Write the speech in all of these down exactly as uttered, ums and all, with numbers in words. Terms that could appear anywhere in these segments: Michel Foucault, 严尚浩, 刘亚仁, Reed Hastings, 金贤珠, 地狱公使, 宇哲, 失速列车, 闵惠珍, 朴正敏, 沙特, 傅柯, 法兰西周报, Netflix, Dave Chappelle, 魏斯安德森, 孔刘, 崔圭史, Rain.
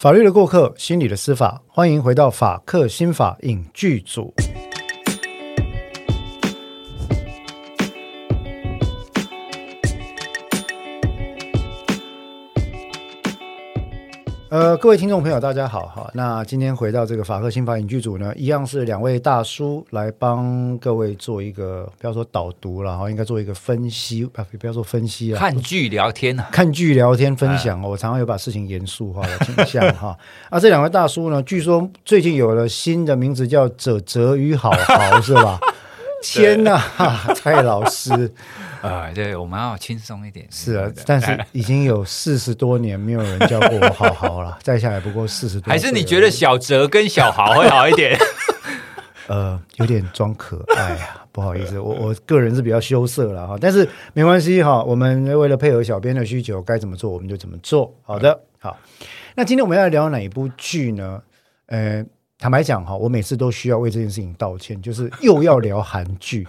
法律的过客，心理的司法，欢迎回到法客心法影剧组。呃，各位听众朋友大家好，那今天回到这个法客心法影剧组呢，一样是两位大叔来帮各位做一个，不要说导读啦，应该做一个分析，不要说分析啦，看剧聊天、啊、看剧聊天分享、哦、我常常有把事情严肃化的倾向哈。啊，这两位大叔呢，据说最近有了新的名字叫哲哲与好好是吧？天哪、啊、蔡老师呃、对，我们要轻松一点。是啊，但是已经有四十多年没有人叫过我好好了，再下来不过四十多年。还是你觉得小哲跟小豪会好一点？呃，有点装可爱啊，不好意思，我我个人是比较羞涩了哈，但是没关系哈，我们为了配合小编的需求，该怎么做我们就怎么做。好的，好，那今天我们要聊哪一部剧呢？呃，坦白讲哈，我每次都需要为这件事情道歉，就是又要聊韩剧。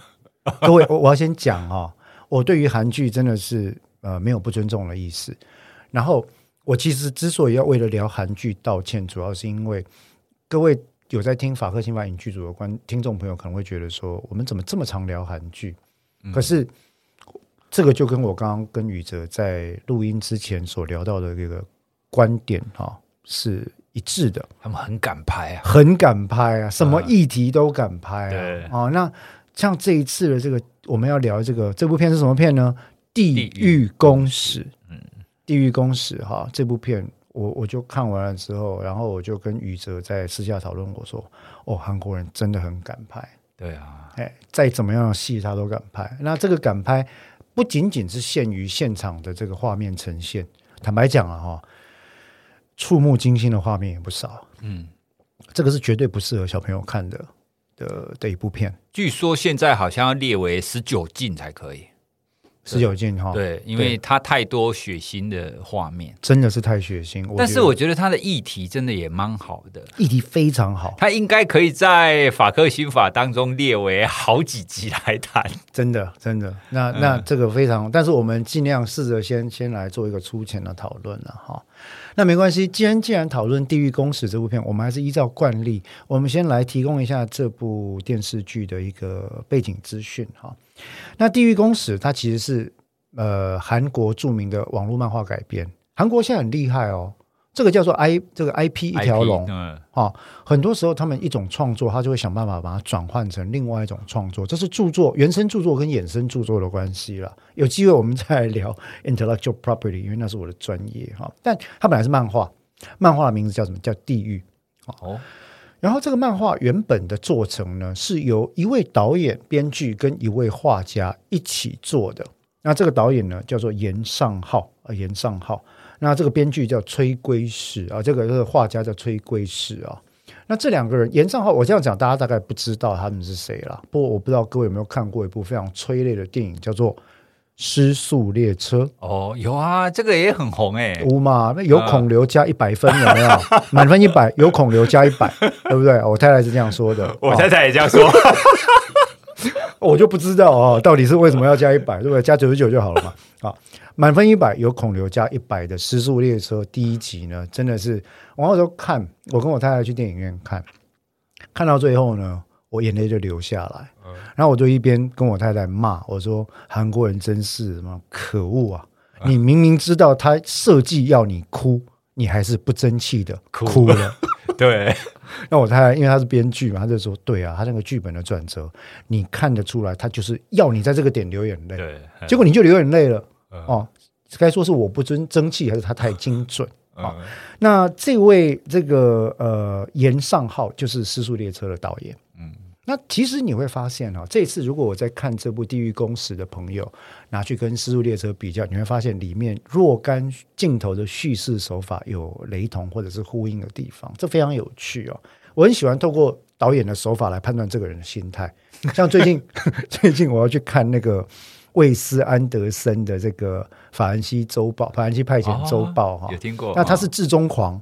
各位，我我要先讲哈。我对于韩剧真的是呃没有不尊重的意思，然后我其实之所以要为了聊韩剧道歉，主要是因为各位有在听法客心法影剧组有关听众朋友可能会觉得说，我们怎么这么常聊韩剧、嗯、可是这个就跟我刚刚跟宇哲在录音之前所聊到的这个观点、哦、是一致的。他们很敢拍啊，很敢拍啊，什么议题都敢拍啊、嗯哦、那像这一次的这个我们要聊这个这部片是什么片呢？地狱公使。地狱公使哈，这部片 我, 我就看完了之后，然后我就跟宇哲在私下讨论，我说哦，韩国人真的很敢拍。对啊，再怎么样的戏他都敢拍。那这个敢拍不仅仅是限于现场的这个画面呈现，坦白讲了哈，触目惊心的画面也不少。嗯，这个是绝对不适合小朋友看的的, 的一部片。据说现在好像要列为十九禁才可以。十九禁哈、哦，对，因为它太多血腥的画面，真的是太血腥。但是我觉得它的议题真的也蛮好的，议题非常好，它应该可以在法客心法当中列为好几集来谈。真的，真的，那那这个非常，嗯、但是我们尽量试着先先来做一个粗浅的讨论了哈。那没关系，既然既然讨论《地狱公使》这部片，我们还是依照惯例，我们先来提供一下这部电视剧的一个背景资讯哈。那《地狱公使》它其实是呃韩国著名的网络漫画改编。韩国现在很厉害哦，这个叫做 I 这个 I P 一条龙啊、哦，很多时候他们一种创作，他就会想办法把它转换成另外一种创作，这是著作原生著作跟衍生著作的关系啦。有机会我们再来聊 intellectual property， 因为那是我的专业哈、哦。但它本来是漫画，漫画的名字叫什么？叫《地狱》哦。然后这个漫画原本的做成呢，是由一位导演、编剧跟一位画家一起做的。那这个导演呢，叫做严尚浩，呃，严尚浩。那这个编剧叫崔圭史啊，这个这个画家叫崔圭史啊。那这两个人，严尚浩，我这样讲，大家大概不知道他们是谁了。不过我不知道各位有没有看过一部非常催泪的电影，叫做《失速列车》。哦，有啊，这个也很红哎、欸。有嘛，有孔刘加一百分、呃、有没有？满分一百，有孔刘加一百，对不对？我太太是这样说的，我太太也这样说，我就不知道哦，到底是为什么要加一百？对不对？加九十九就好了嘛。啊，满分一百，有孔刘加一百的《失速列车》第一集呢，真的是我那时候看，我跟我太太去电影院看，看到最后呢，我眼泪就流下来，然后我就一边跟我太太骂，我说韩国人真是什么可恶啊！你明明知道他设计要你哭，你还是不争气的哭了。对，那我太太因为他是编剧嘛，他就说对啊，他那个剧本的转折，你看得出来，他就是要你在这个点流眼泪。对，结果你就流眼泪了。哦，该说是我不争气，还是他太精准？哦、那这位这个呃严尚浩就是《失速列车》的导演。嗯，那其实你会发现、哦、这次如果我在看这部《地狱公使》的朋友拿去跟《失速列车》比较，你会发现里面若干镜头的叙事手法有雷同或者是呼应的地方，这非常有趣哦。我很喜欢透过导演的手法来判断这个人的心态，像最近最近我要去看那个魏斯安德森的这个法兰西周报，法兰西派遣周报、哦、有听过。那他是至中狂、哦、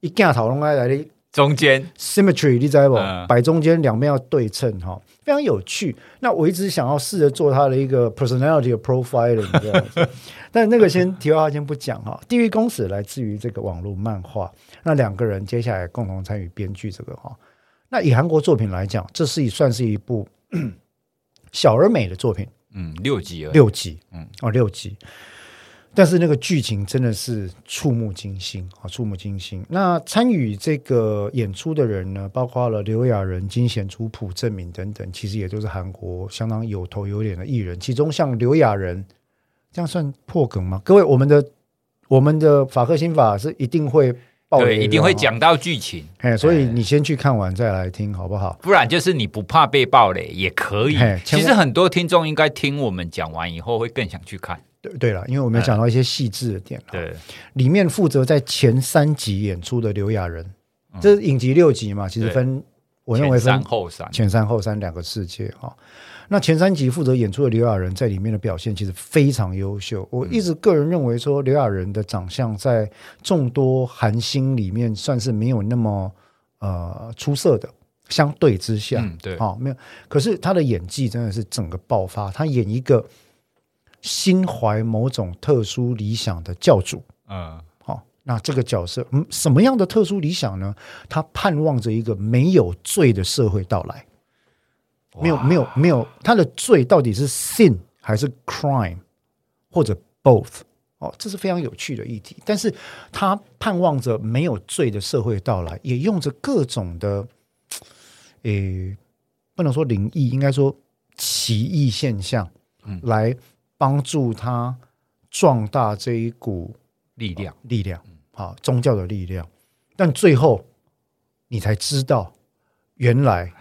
一镜头都要来中间 symmetry 你知道不、嗯、摆中间两面要对称、哦、非常有趣。那我一直想要试着做他的一个 personality 的 profiling 这样子但那个先题外话先不讲、哦、地狱公使来自于这个网络漫画，那两个人接下来共同参与编剧这个、哦、那以韩国作品来讲，这是算是一部小而美的作品，嗯，六集而已，六集、嗯哦、六集，但是那个剧情真的是触目惊心、哦、触目惊心。那参与这个演出的人呢，包括了刘亚仁、金贤珠、朴正敏等等，其实也都是韩国相当有头有脸的艺人。其中像刘亚仁，这样算破梗吗？各位，我们的我们的法克新法是一定会爆雷的，对，一定会讲到剧情，所以你先去看完再来听好不好？不然就是你不怕被爆雷也可以。其实很多听众应该听我们讲完以后会更想去看。对了，因为我们讲到一些细致的点、嗯、对，里面负责在前三集演出的刘亚仁、嗯、这是影集六集嘛，其实分我认为分前三后三前三后三两个世界、哦、那前三集负责演出的刘亚仁在里面的表现其实非常优秀。我一直个人认为说刘亚仁的长相在众多韩星里面算是没有那么、呃、出色的，相对之下、嗯对哦、没有，可是他的演技真的是整个爆发，他演一个心怀某种特殊理想的教主、嗯哦、那这个角色、嗯、什么样的特殊理想呢？他盼望着一个没有罪的社会到来。没有没有没有，他的罪到底是 sin 还是 crime 或者 both、哦、这是非常有趣的议题。但是他盼望着没有罪的社会到来，也用着各种的诶，不能说灵异，应该说奇异现象、嗯、来帮助他壮大这一股力量、哦、力量、哦、宗教的力量。但最后你才知道原来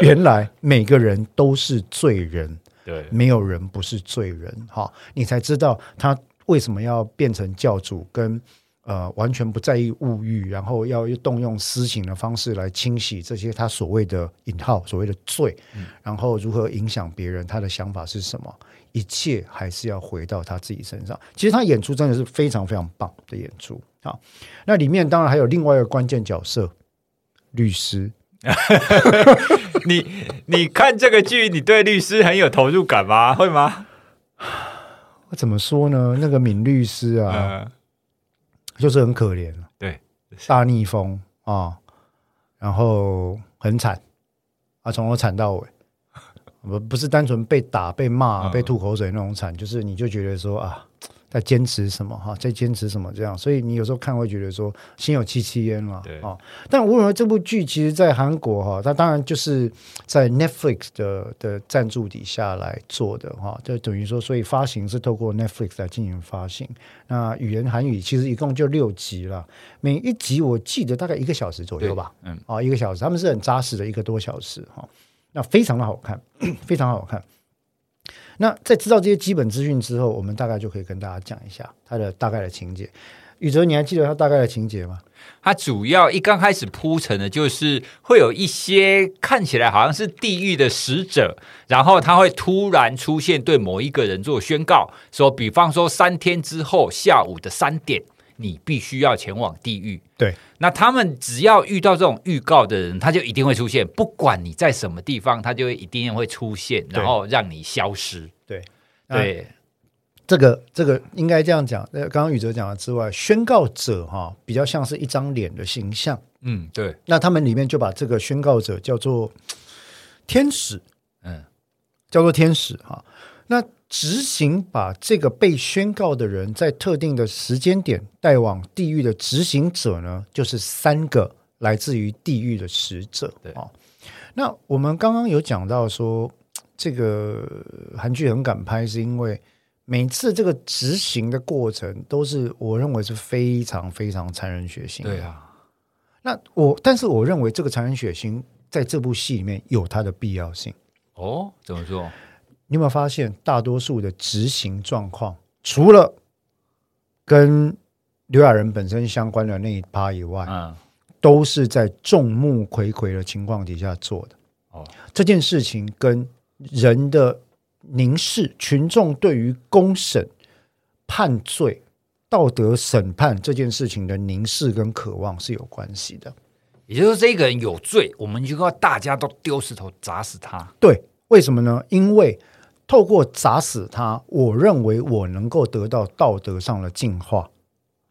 原来每个人都是罪人，对，没有人不是罪人、哦、你才知道他为什么要变成教主，跟、呃、完全不在意物欲，然后要动用私刑的方式来清洗这些他所谓的引号所谓的罪、嗯、然后如何影响别人，他的想法是什么，一切还是要回到他自己身上。其实他演出真的是非常非常棒的演出。好，那里面当然还有另外一个关键角色，律师你, 你看这个剧，你对律师很有投入感吗？会吗？我怎么说呢，那个闵律师啊、呃、就是很可怜，对，大逆风啊、哦，然后很惨啊，从头惨到尾，不是单纯被打被骂、嗯、被吐口水那种惨，就是你就觉得说啊，在坚持什么、啊、在坚持什么这样，所以你有时候看会觉得说心有戚戚焉了、啊、但无论这部剧其实在韩国、啊、它当然就是在 Netflix 的, 的赞助底下来做的、啊、就等于说所以发行是透过 Netflix 来进行发行。那语言韩语其实一共就六集了，每一集我记得大概一个小时左右吧、嗯啊、一个小时，他们是很扎实的一个多小时、啊，那非常的好看，非常好看。那在知道这些基本资讯之后，我们大概就可以跟大家讲一下它的大概的情节。宇哲，你还记得它大概的情节吗？它主要一刚开始铺陈的就是会有一些看起来好像是地狱的使者，然后他会突然出现对某一个人做宣告，说比方说三天之后下午的三点你必须要前往地狱。对，那他们只要遇到这种预告的人，他就一定会出现，不管你在什么地方，他就一定会出现，然后让你消失。对对、啊，这个这个应该这样讲。刚刚宇哲讲的之外，宣告者、哦、比较像是一张脸的形象。嗯，对。那他们里面就把这个宣告者叫做天使，嗯，叫做天使哈、哦。那执行把这个被宣告的人在特定的时间点带往地狱的执行者呢，就是三个来自于地狱的使者、哦、那我们刚刚有讲到说这个韩剧很敢拍，是因为每次这个执行的过程都是我认为是非常非常残忍血腥的。对啊，那我但是我认为这个残忍血腥在这部戏里面有它的必要性。哦，怎么说？你有没有发现大多数的执行状况，除了跟刘亚仁本身相关的那一趴以外、嗯、都是在众目睽睽的情况底下做的、哦、这件事情跟人的凝视，群众对于公审判罪道德审判这件事情的凝视跟渴望是有关系的。也就是这个人有罪，我们就要大家都丢石头砸死他。对，为什么呢？因为透过砸死他，我认为我能够得到道德上的净化，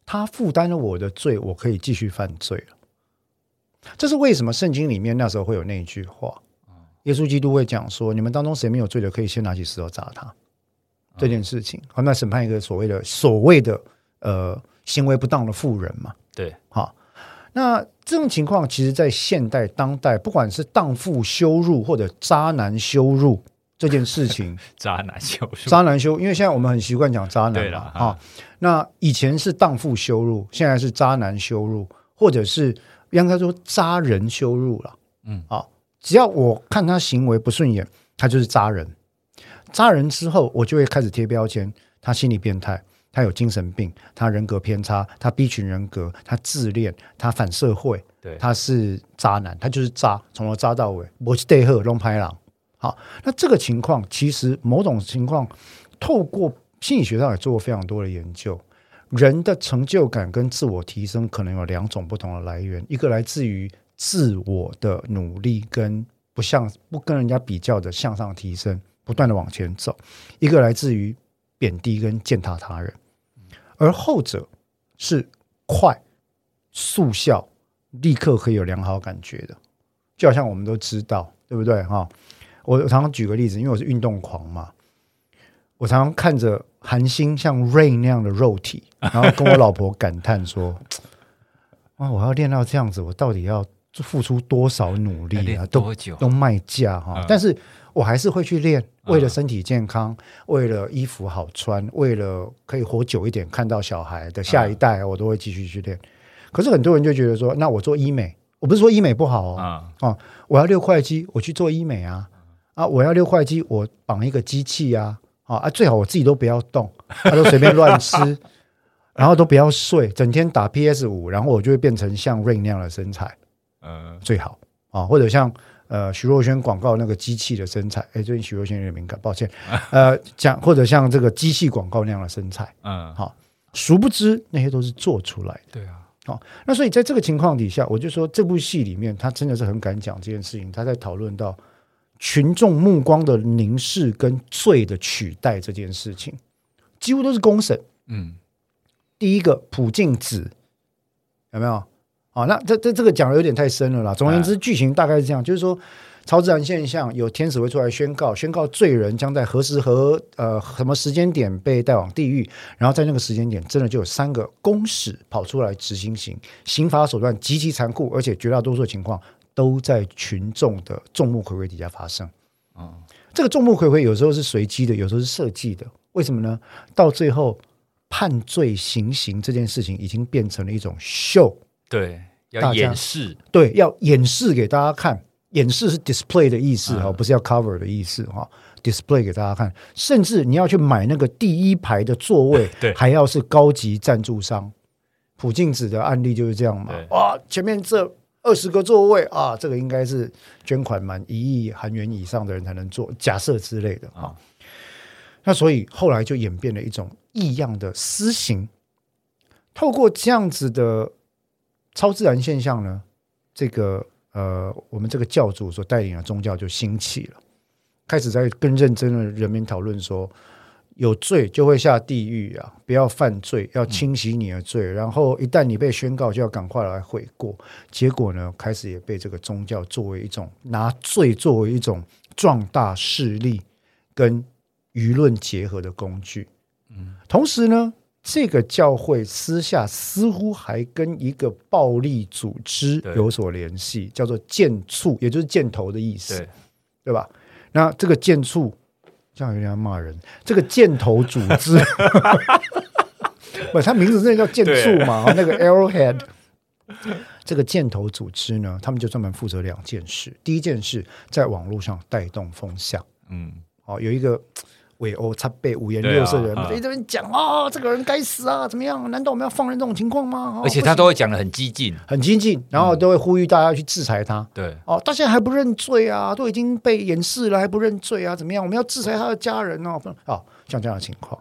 他负担了我的罪，我可以继续犯罪了。这是为什么圣经里面那时候会有那一句话，耶稣基督会讲说，你们当中谁没有罪的可以先拿起石头砸他，这件事情、嗯、那审判一个所谓的所谓的、呃、行为不当的妇人嘛。对，好，那这种情况其实在现代当代，不管是荡妇羞辱或者渣男羞辱这件事情渣男羞辱渣男羞辱，因为现在我们很习惯讲渣男嘛。对啦、啊、那以前是荡妇羞辱，现在是渣男羞辱，或者是应该说渣人羞辱了。嗯，好，只要我看他行为不顺眼，他就是渣人。渣人之后，我就会开始贴标签，他心理变态，他有精神病，他人格偏差，他 B 群人格，他自恋，他反社会，他是渣男，他就是渣，从头渣到尾，我是对贺龙排狼。好，那这个情况其实某种情况，透过心理学上也做过非常多的研究，人的成就感跟自我提升可能有两种不同的来源，一个来自于自我的努力跟 不, 像不跟人家比较的向上提升，不断的往前走，一个来自于贬低跟践踏他人，而后者是快速效立刻可以有良好感觉的。就好像我们都知道，对不对、哦、我常常举个例子，因为我是运动狂嘛，我常常看着韩星像 Rain 那样的肉体，然后跟我老婆感叹说哇，我要练到这样子，我到底要付出多少努力啊？多久都卖价哈、嗯！但是我还是会去练，为了身体健康、嗯，为了衣服好穿，为了可以活久一点，看到小孩的下一代，我都会继续去练、嗯。可是很多人就觉得说，那我做医美，我不是说医美不好哦，嗯嗯、我要六块肌，我去做医美啊啊！我要六块肌，我绑一个机器啊啊！最好我自己都不要动，他、啊、都随便乱吃。然后都不要睡，整天打 P S 五， 然后我就会变成像 Rain 那样的身材、嗯、最好、啊、或者像、呃、徐若瑄广告那个机器的身材，最近徐若瑄有点敏感，抱歉、呃、讲或者像这个机器广告那样的身材、嗯啊、殊不知那些都是做出来的。对啊，啊那所以在这个情况底下，我就说这部戏里面他真的是很敢讲这件事情，他在讨论到群众目光的凝视跟罪的取代这件事情，几乎都是公审。嗯，第一个普净子有没有、哦、那 这, 这, 这个讲的有点太深了啦。总而言之剧情大概是这样、嗯、就是说超自然现象，有天使会出来宣告宣告罪人将在何时何、呃、什么时间点被带往地狱，然后在那个时间点真的就有三个公使跑出来执行刑，刑罚手段极其残酷，而且绝大多数情况都在群众的众目睽睽底下发生、嗯、这个众目睽睽有时候是随机的，有时候是设计的。为什么呢？到最后判罪行刑这件事情已经变成了一种秀，对，要演示，对，要演示给大家看。演示是 display 的意思、嗯、不是要 cover 的意思、哦、display 给大家看，甚至你要去买那个第一排的座位，对，还要是高级赞助商。普净子的案例就是这样嘛，哇，前面这二十个座位啊，这个应该是捐款满一亿韩元以上的人才能做，假设之类的、哦嗯、那所以后来就演变了一种异样的私刑。透过这样子的超自然现象呢，这个呃，我们这个教主所带领的宗教就兴起了，开始在更认真的人民讨论说，有罪就会下地狱啊，不要犯罪，要清洗你的罪、嗯、然后一旦你被宣告就要赶快来悔过。结果呢，开始也被这个宗教作为一种拿罪作为一种壮大势力跟舆论结合的工具。同时呢，这个教会私下似乎还跟一个暴力组织有所联系，叫做箭簇，也就是箭头的意思， 对, 对吧？那这个箭簇这样有点骂人，这个箭头组织不，他名字真的叫箭簇嘛，那个 arrowhead 这个箭头组织呢，他们就专门负责两件事。第一件事，在网络上带动风向。嗯，哦，有一个尾欧插背五颜六色的人、啊啊、在这边讲哦，这个人该死啊，怎么样？难道我们要放任这种情况吗？哦、而且他都会讲得很激进，很激进，然后都会呼吁大家去制裁他。对、嗯，哦，到现在还不认罪啊，都已经被掩饰了还不认罪啊，怎么样？我们要制裁他的家人哦，哦，像这样的情况。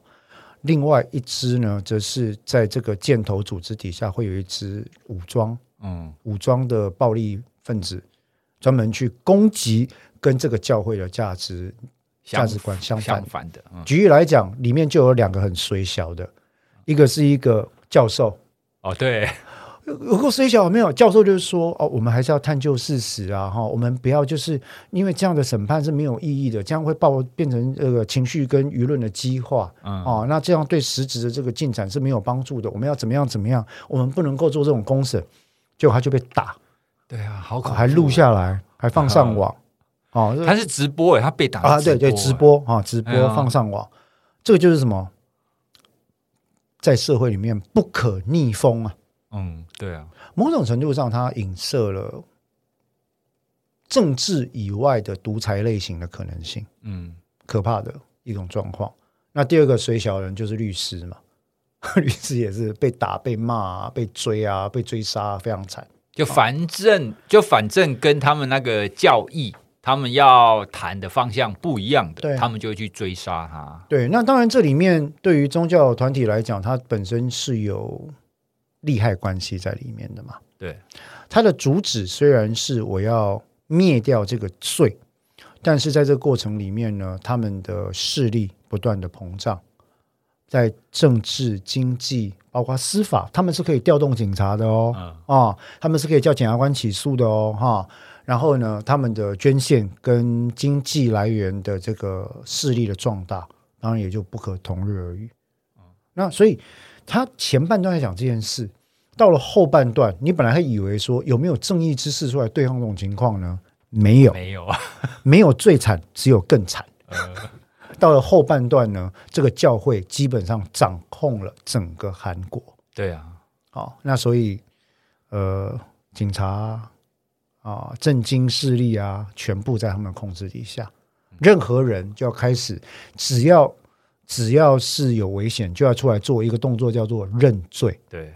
另外一支呢则是在这个箭头组织底下会有一支武装、嗯、武装的暴力分子专门去攻击跟这个教会的价值价值观相 反, 相反的、嗯、举例来讲里面就有两个很水小的，一个是一个教授哦，对，有够水小，没有教授就是说、哦、我们还是要探究事实啊、哦、我们不要就是因为这样的审判是没有意义的，这样会爆变成、呃、情绪跟舆论的激化、嗯哦、那这样对实质的这个进展是没有帮助的，我们要怎么样怎么样，我们不能够做这种公审，结果他就被打，对啊，好恐怖、哦、还录下来还放上网、哦、他是直播耶，他被打的直播、啊、对对，直播、哦、直播放上网、哎、这个就是什么在社会里面不可逆风啊，嗯，对啊，某种程度上它影射了政治以外的独裁类型的可能性，嗯，可怕的一种状况。那第二个水小人就是律师嘛，律师也是被打被骂、啊、被追啊被追杀、啊、非常惨，就反正、哦、就反正跟他们那个教义他们要谈的方向不一样的，他们就去追杀他。对，那当然这里面对于宗教团体来讲它本身是有利害关系在里面的嘛，对，它的主旨虽然是我要灭掉这个罪，但是在这个过程里面呢，他们的势力不断的膨胀，在政治经济包括司法，他们是可以调动警察的哦，嗯哦，他们是可以叫检察官起诉的哦，哈，然后呢他们的捐献跟经济来源的这个势力的壮大当然也就不可同日而语、嗯、那所以他前半段在讲这件事，到了后半段你本来还以为说有没有正义之士出来对抗这种情况呢，没有没有没有最惨，只有更惨、呃、到了后半段呢，这个教会基本上掌控了整个韩国，对啊，好，那所以呃，警察啊，政经势力啊全部在他们控制底下，任何人就要开始只要只要是有危险就要出来做一个动作叫做认罪，对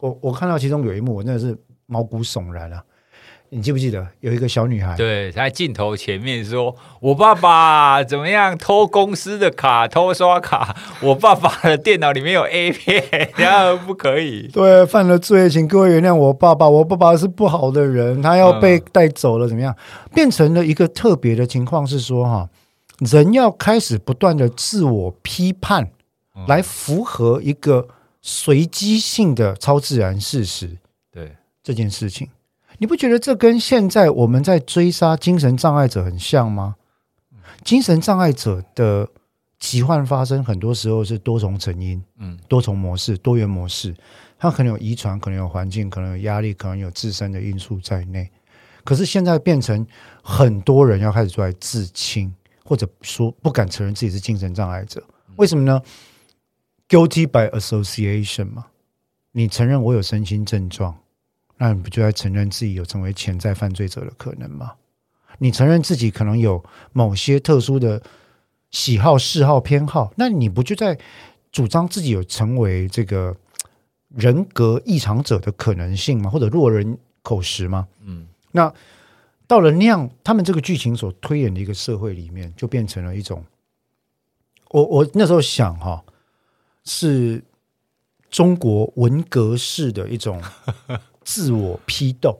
我, 我看到其中有一幕我真的是毛骨悚然啊，你记不记得有一个小女孩，对，她在镜头前面说我爸爸怎么样偷公司的卡偷刷卡，我爸爸的电脑里面有 A 片，然后不可以，对，犯了罪请各位原谅我爸爸，我爸爸是不好的人，他要被带走了怎么样、嗯、变成了一个特别的情况是说哈，人要开始不断的自我批判来符合一个随机性的超自然事实，对这件事情你不觉得这跟现在我们在追杀精神障碍者很像吗？精神障碍者的疾患发生很多时候是多重成因、嗯、多重模式多元模式，它可能有遗传可能有环境可能有压力可能有自身的因素在内，可是现在变成很多人要开始出来自清，或者说不敢承认自己是精神障碍者，为什么呢？ guilty by association 嘛，你承认我有身心症状，那你不就在承认自己有成为潜在犯罪者的可能吗？你承认自己可能有某些特殊的喜好嗜好偏好，那你不就在主张自己有成为这个人格异常者的可能性吗？或者落人口实吗？嗯，那到了那样他们这个剧情所推演的一个社会里面就变成了一种 我, 我那时候想、哦、是中国文革式的一种自我批斗、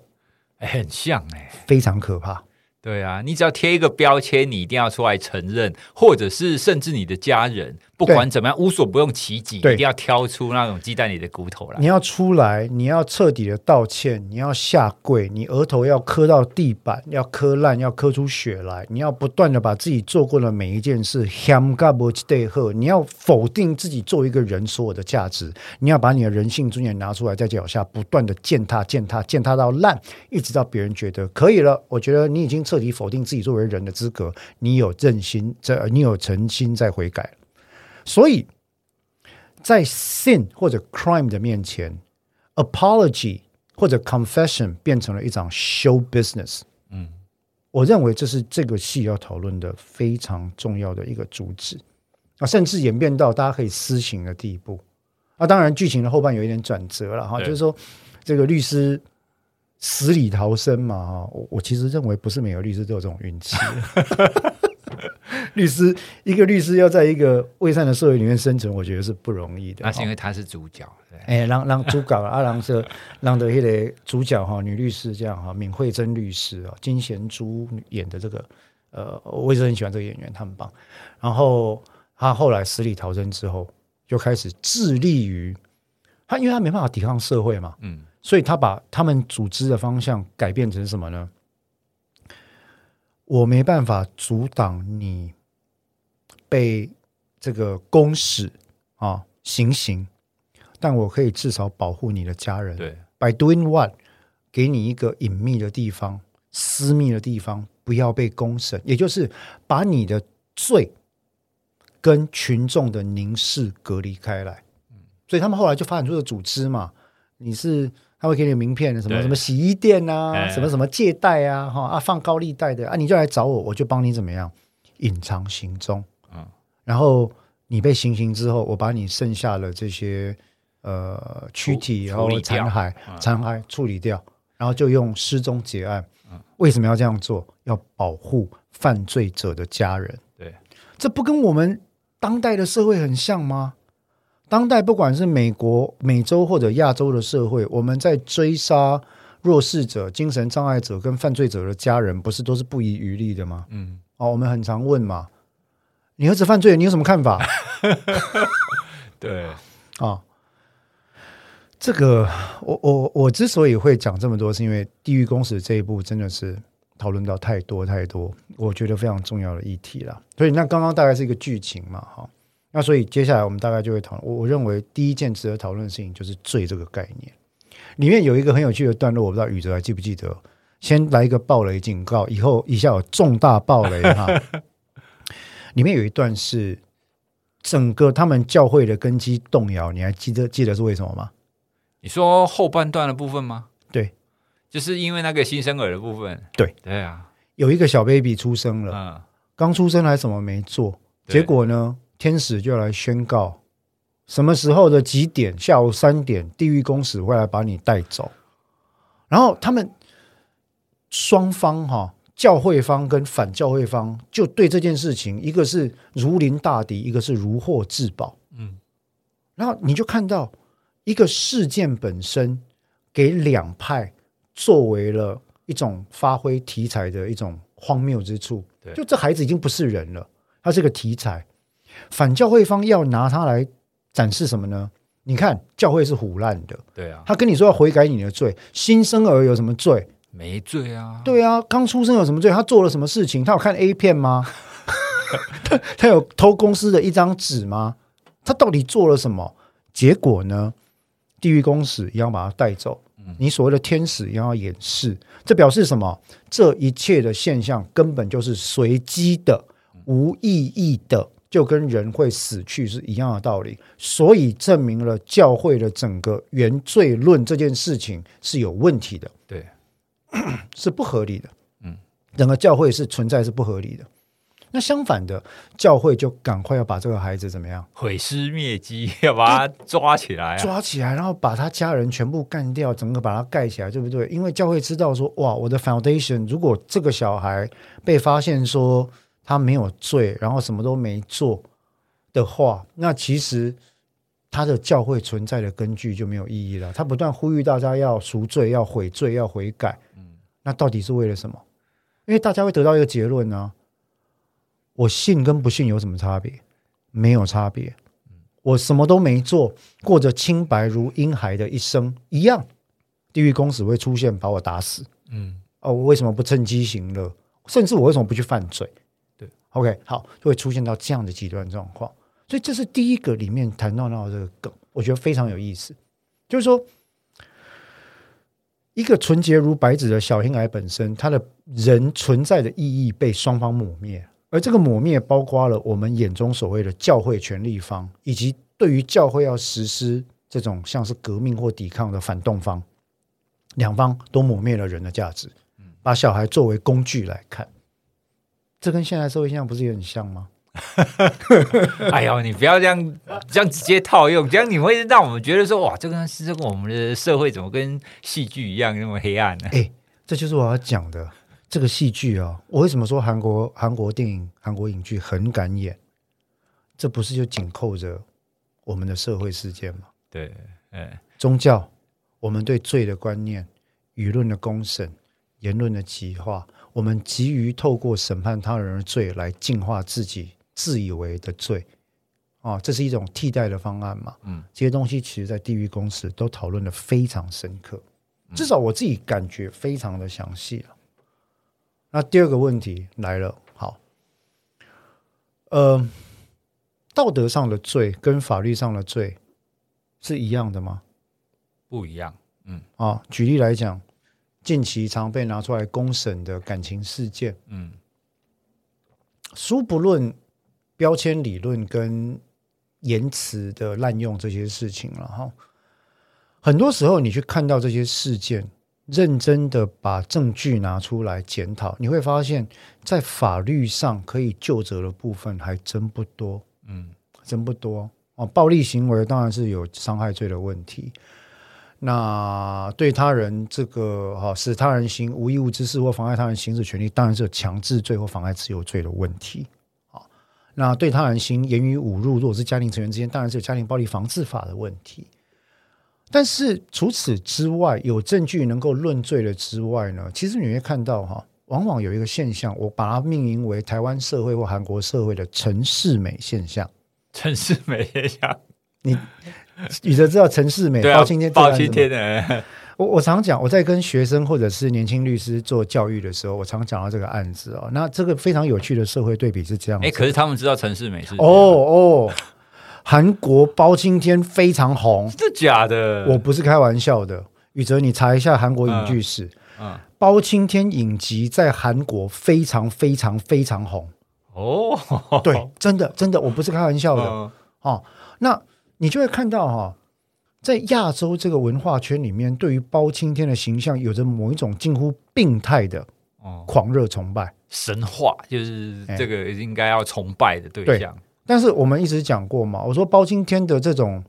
欸、很像、欸、非常可怕，对啊，你只要贴一个标签你一定要出来承认，或者是甚至你的家人不管怎么样无所不用其极，一定要挑出那种鸡蛋里的骨头来，你要出来，你要彻底的道歉，你要下跪，你额头要磕到地板，要磕烂，要磕出血来，你要不断的把自己做过的每一件事，你要否定自己做一个人所有的价值，你要把你的人性尊严拿出来在脚下不断的践踏践踏践踏到烂，一直到别人觉得可以了，我觉得你已经彻底否定自己作为人的资格，你有正心，你有诚心在悔改，所以在 sin 或者 crime 的面前 apology 或者 confession 变成了一场 show business、嗯、我认为这是这个戏要讨论的非常重要的一个主旨、啊、甚至演变到大家可以私刑的地步、啊、当然剧情的后半有一点转折了哈，就是说这个律师死里逃生嘛，我其实认为不是每个律师都有这种运气律师一个律师要在一个伪善的社会里面生存，我觉得是不容易的。那、啊、是因为他是主角，哎、欸，让让主角啊，让这让的迄个主角哈、哦，女律师这样哈、哦，闵惠珍律师啊、哦，金贤珠演的这个，呃，我一直很喜欢这个演员，他很棒。然后他后来死里逃生之后，就开始致力于他，因为他没办法抵抗社会嘛，嗯，所以他把他们组织的方向改变成什么呢？我没办法阻挡你被这个公使啊行刑，但我可以至少保护你的家人。对 ，by doing what， 给你一个隐秘的地方、私密的地方，不要被公审，也就是把你的罪跟群众的凝视隔离开来。嗯，所以他们后来就发展出了组织嘛，你是。他会给你名片，什么什么洗衣店啊，什么什么借贷啊，哈啊放高利贷的啊，你就来找我，我就帮你怎么样隐藏行踪、嗯、然后你被行刑之后，我把你剩下的这些呃躯体然后残骸残骸处理掉，然后就用失踪结案、嗯、为什么要这样做？要保护犯罪者的家人。对，这不跟我们当代的社会很像吗？当代不管是美国、美洲或者亚洲的社会，我们在追杀弱势者、精神障碍者跟犯罪者的家人，不是都是不遗余力的吗？嗯，哦，我们很常问嘛，你儿子犯罪，你有什么看法？对，啊、哦，这个我我我之所以会讲这么多，是因为《地狱公使》这一部真的是讨论到太多太多，我觉得非常重要的议题啦。所以那刚刚大概是一个剧情嘛，哈。那所以接下来我们大概就会讨论，我认为第一件值得讨论的事情就是罪这个概念。里面有一个很有趣的段落，我不知道宇哲还记不记得？先来一个爆雷警告，以后以下有重大爆雷哈。里面有一段是整个他们教会的根基动摇，你还记得记得是为什么吗？你说后半段的部分吗？对，就是因为那个新生儿的部分。对对啊，有一个小 baby 出生了，嗯、刚出生还什么没做，结果呢？天使就来宣告什么时候的几点，下午三点地狱公使会来把你带走。然后他们双方、啊、教会方跟反教会方就对这件事情，一个是如临大敌，一个是如获至宝、嗯、然后你就看到一个事件本身给两派作为了一种发挥题材的一种荒谬之处。就这孩子已经不是人了，他是个题材，反教会方要拿他来展示什么呢？你看教会是唬烂的。对啊，他跟你说要悔改你的罪，新生儿有什么罪？没罪啊。对啊，刚出生有什么罪？他做了什么事情？他有看 A 片吗？他, 他有偷公司的一张纸吗？他到底做了什么？结果呢，地狱公使也要把他带走、嗯、你所谓的天使也要掩饰。这表示什么？这一切的现象根本就是随机的、无意义的，就跟人会死去是一样的道理，所以证明了教会的整个原罪论这件事情是有问题的。对，是不合理的、嗯、整个教会是存在是不合理的。那相反的，教会就赶快要把这个孩子怎么样毁尸灭迹，要把他抓起来、啊、抓起来，然后把他家人全部干掉，整个把他盖起来，对不对？因为教会知道说，哇，我的 foundation 如果这个小孩被发现说他没有罪，然后什么都没做的话，那其实他的教会存在的根据就没有意义了。他不断呼吁大家要赎罪、要悔罪、要悔改、嗯、那到底是为了什么？因为大家会得到一个结论啊，我信跟不信有什么差别？没有差别，我什么都没做，过着清白如婴孩的一生一样，地狱公使会出现把我打死、嗯哦、我为什么不趁机行乐？甚至我为什么不去犯罪？OK， 好，就会出现到这样的极端状况。所以这是第一个里面谈到到这个梗，我觉得非常有意思。就是说，一个纯洁如白纸的小婴孩本身，他的人存在的意义被双方抹灭，而这个抹灭包括了我们眼中所谓的教会权力方，以及对于教会要实施这种像是革命或抵抗的反动方，两方都抹灭了人的价值，把小孩作为工具来看。这跟现在社会现象不是也很像吗？哎呦，你不要这样这样直接套用，这样你会让我们觉得说，哇，这跟这跟我们的社会怎么跟戏剧一样那么黑暗呢、啊？哎、欸，这就是我要讲的。这个戏剧啊，我为什么说韩国韩国电影韩国影剧很敢演，这不是就紧扣着我们的社会事件吗？对，哎，宗教，我们对罪的观念，舆论的公审，言论的极化，我们急于透过审判他人的罪来净化自己自以为的罪啊，这是一种替代的方案嘛？嗯，这些东西其实在地狱公使都讨论得非常深刻，至少我自己感觉非常的详细了。那第二个问题来了，好，呃，道德上的罪跟法律上的罪是一样的吗？不一样，嗯，啊，举例来讲，近期常被拿出来公审的感情事件，嗯，殊不论标签理论跟言辞的滥用这些事情了哈，很多时候你去看到这些事件。认真的把证据拿出来检讨，你会发现在法律上可以究责的部分还真不多，嗯，真不多、哦、暴力行为当然是有伤害罪的问题，那对他人这个、哦、使他人行无义务之事或妨碍他人行使权利，当然是有强制罪或妨碍自由罪的问题、哦、那对他人行言语侮辱，如果是家庭成员之间，当然是有家庭暴力防治法的问题。但是除此之外，有证据能够论罪的之外呢，其实你会看到哈，往往有一个现象，我把它命名为台湾社会或韩国社会的陈世美现象。陈世美现象，你宇哲知道陈世美？对啊，包青天。包青天的。我我常讲，我在跟学生或者是年轻律师做教育的时候，我常讲到这个案子哦。那这个非常有趣的社会对比是这样子。哎，可是他们知道陈世美是哦哦。韩国包青天非常红，真的假的？我不是开玩笑的。宇哲，你查一下韩国影剧史、嗯嗯，包青天影集在韩国非常非常非常红哦。对，真的真的，我不是开玩笑的、嗯哦、那你就会看到、哦、在亚洲这个文化圈里面，对于包青天的形象有着某一种近乎病态的狂热崇拜、嗯、神话，就是这个应该要崇拜的对象。欸對，但是我们一直讲过嘛，我说包青天的这种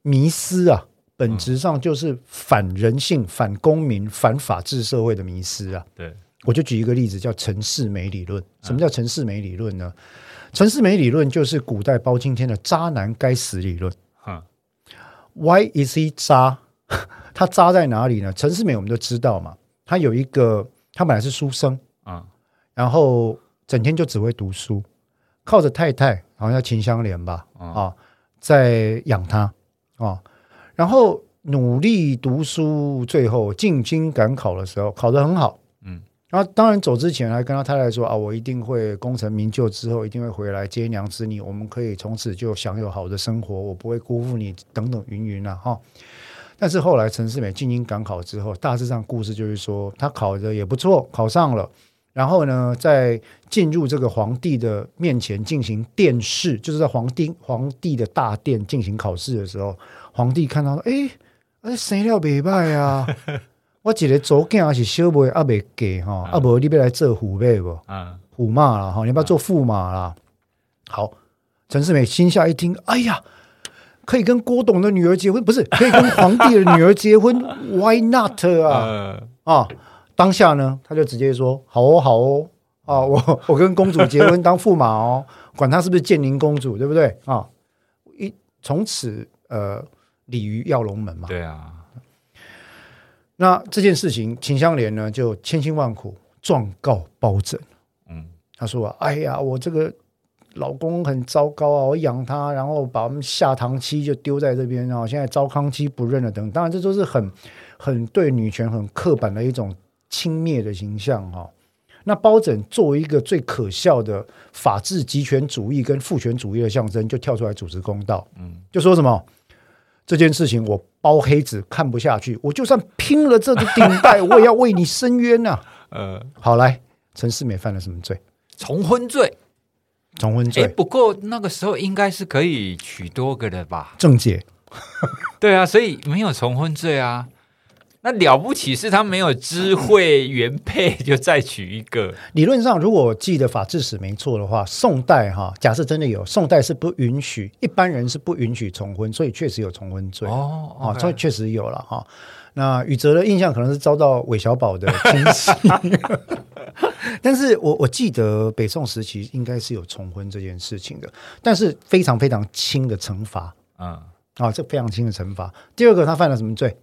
迷思啊，本质上就是反人性、嗯、反公民、反法治社会的迷思啊。对，我就举一个例子，叫陈世美理论。什么叫陈世美理论呢？陈世美理论就是古代包青天的渣男该死理论、嗯、Why is he 渣？他渣在哪里呢？陈世美我们都知道嘛，他有一个，他本来是书生、嗯、然后整天就只会读书，靠着太太，好像叫秦香莲吧、嗯啊、在养他、啊、然后努力读书，最后进京赶考的时候考得很好、嗯、然后当然走之前还跟他太太说、啊、我一定会功成名就之后一定会回来接娘子你，我们可以从此就享有好的生活，我不会辜负你等等云云啊、哦、但是后来陈世美进京赶考之后，大致上故事就是说他考得也不错，考上了，然后呢，在进入这个皇帝的面前进行殿试，就是在皇帝皇帝的大殿进行考试的时候，皇帝看到说：“哎，哎，生了不错啊，我一个祖囝是小妹还没嫁哈，啊，无你要来做驸马不？啊，驸马啦哈，你要不要做驸马啦？”好，陈世美心下一听，哎呀，可以跟郭董的女儿结婚，不是可以跟皇帝的女儿结婚？Why not 啊？啊！当下呢，他就直接说：“好哦，好哦，啊，我我跟公主结婚当驸马哦，管她是不是建宁公主，对不对啊？一从此呃，鲤鱼跃龙门嘛。对啊。那这件事情，秦香莲呢就千辛万苦状告包拯。嗯，他说、啊：哎呀，我这个老公很糟糕啊，我养他，然后把我们下堂妻就丢在这边啊，现在糟糠妻不认了等。当然，这都是很很对女权很刻板的一种。”轻蔑的形象、哦、那包拯作为一个最可笑的法治集权主义跟父权主义的象征，就跳出来主持公道、嗯、就说什么这件事情我包黑子看不下去，我就算拼了这个顶戴我也要为你伸冤啊、呃、好，来，陈世美犯了什么罪？重婚罪。重婚罪、欸、不过那个时候应该是可以娶多个的吧，正解对啊，所以没有重婚罪啊。那了不起是他没有知会原配就再娶一个。理论上，如果我记得法制史没错的话，宋代哈，假设真的有，宋代是不允许，一般人是不允许重婚，所以确实有重婚罪。哦， okay、哦，所以确实有了哈。那宇哲的印象可能是遭到韦小宝的侵袭但是我我记得北宋时期应该是有重婚这件事情的，但是非常非常轻的惩罚、嗯、啊，这非常轻的惩罚。第二个他犯了什么罪？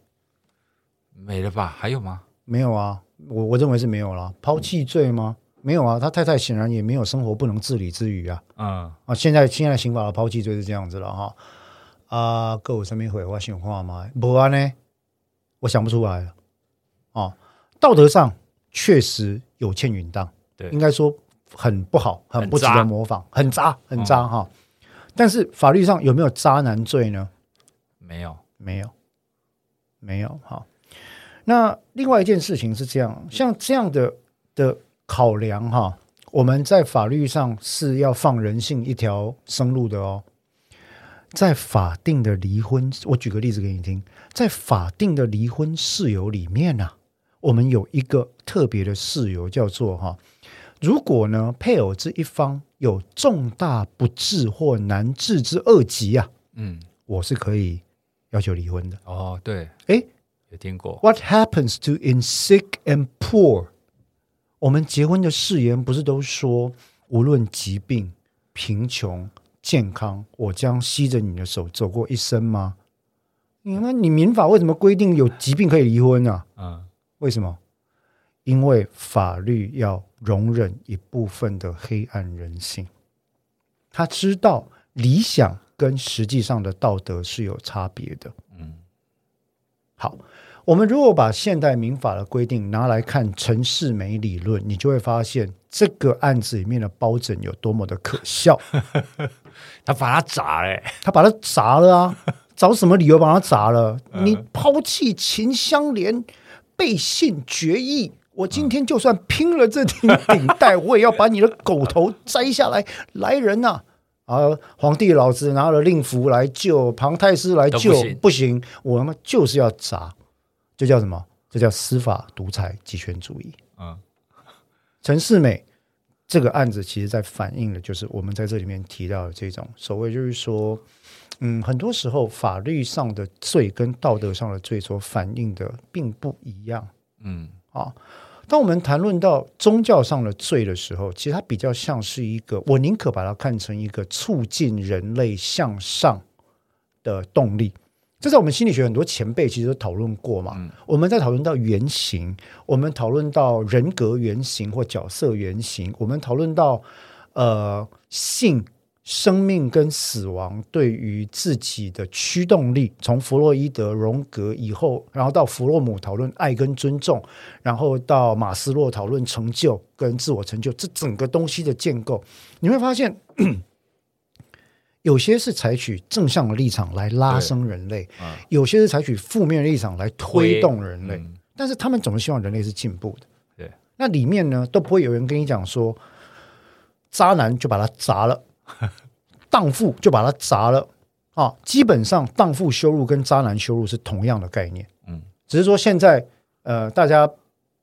没了吧？还有吗？没有啊， 我, 我认为是没有了。抛弃罪吗？没有啊，他太太显然也没有生活不能自理之余啊、嗯、啊现在现在刑法的抛弃罪是这样子了哈。啊，各有什么会我想看吗？没有呢，我想不出来了、啊、道德上确实有欠允当，对，应该说很不好，很不值得模仿，很渣很渣哈、嗯啊。但是法律上有没有渣男罪呢？没有，没有，没有哈。那另外一件事情是这样，像这样的的考量哈，我们在法律上是要放人性一条生路的哦。在法定的离婚，我举个例子给你听，在法定的离婚事由里面啊，我们有一个特别的事由叫做哈，如果呢配偶之一方有重大不治或难治之恶疾啊，嗯，我是可以要求离婚的。哦，对，哎，有听过 What happens to in sick and poor？ 我们结婚的誓言不是都说，无论疾病、贫穷、健康，我将吸着你的手走过一生吗？那你民法为什么规定有疾病可以离婚啊？嗯，为什么？因为法律要容忍一部分的黑暗人性，他知道理想跟实际上的道德是有差别的。嗯，好，我们如果把现代民法的规定拿来看陈世美理论，你就会发现这个案子里面的包拯有多么的可笑他把他砸了、欸、他把他砸了啊找什么理由把他砸了、嗯、你抛弃秦香莲背信绝义，我今天就算拼了这顶顶带我也要把你的狗头摘下来来人啊啊！皇帝老子拿了令符来救，庞太师来救，不 行, 不行我他妈就是要砸，这叫什么？这叫司法独裁集权主义。嗯，陈世美这个案子其实在反映的就是我们在这里面提到的这种所谓，就是说嗯，很多时候法律上的罪跟道德上的罪所反映的并不一样。嗯，啊，当我们谈论到宗教上的罪的时候，其实它比较像是一个，我宁可把它看成一个促进人类向上的动力。这在我们心理学很多前辈其实都讨论过嘛、嗯、我们在讨论到原型，我们讨论到人格原型或角色原型，我们讨论到呃性生命跟死亡对于自己的驱动力，从弗洛伊德、荣格以后，然后到弗洛姆讨论爱跟尊重，然后到马斯洛讨论成就跟自我成就，这整个东西的建构，你会发现有些是采取正向的立场来拉升人类、嗯、有些是采取负面的立场来推动人类、嗯、但是他们总是希望人类是进步的。对，那里面呢都不会有人跟你讲说渣男就把他砸了荡妇就把他砸了、啊、基本上荡妇羞辱跟渣男羞辱是同样的概念、嗯、只是说现在、呃、大家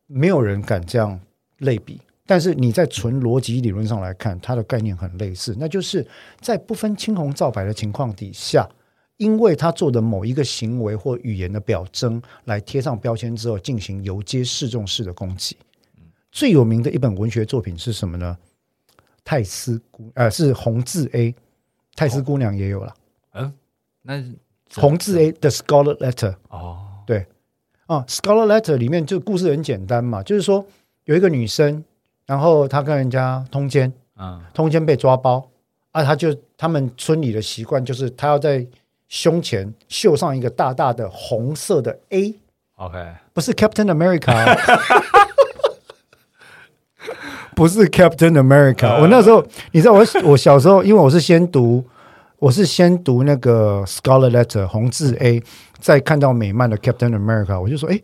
没有人敢这样类比，但是你在纯逻辑理论上来看，它的概念很类似，那就是在不分青红皂白的情况底下，因为他做的某一个行为或语言的表征来贴上标签之后，进行游街示众式的攻击。最有名的一本文学作品是什么呢？泰斯姑、呃、是红字 A， 泰斯姑娘也有了、哦嗯、红字 A 的 Scarlet Letter、哦、对、啊、Scarlet Letter 里面就故事很简单嘛，就是说有一个女生，然后她跟人家通奸、嗯、通奸被抓包啊，她就他们村里的习惯就是她要在胸前绣上一个大大的红色的 A、okay. 不是 Captain America 、啊不是 Captain America、uh, 我那时候你知道 我, 我小时候因为我是先读我是先读那个 Scarlet Letter 红字 A， 再看到美漫的 Captain America， 我就说哎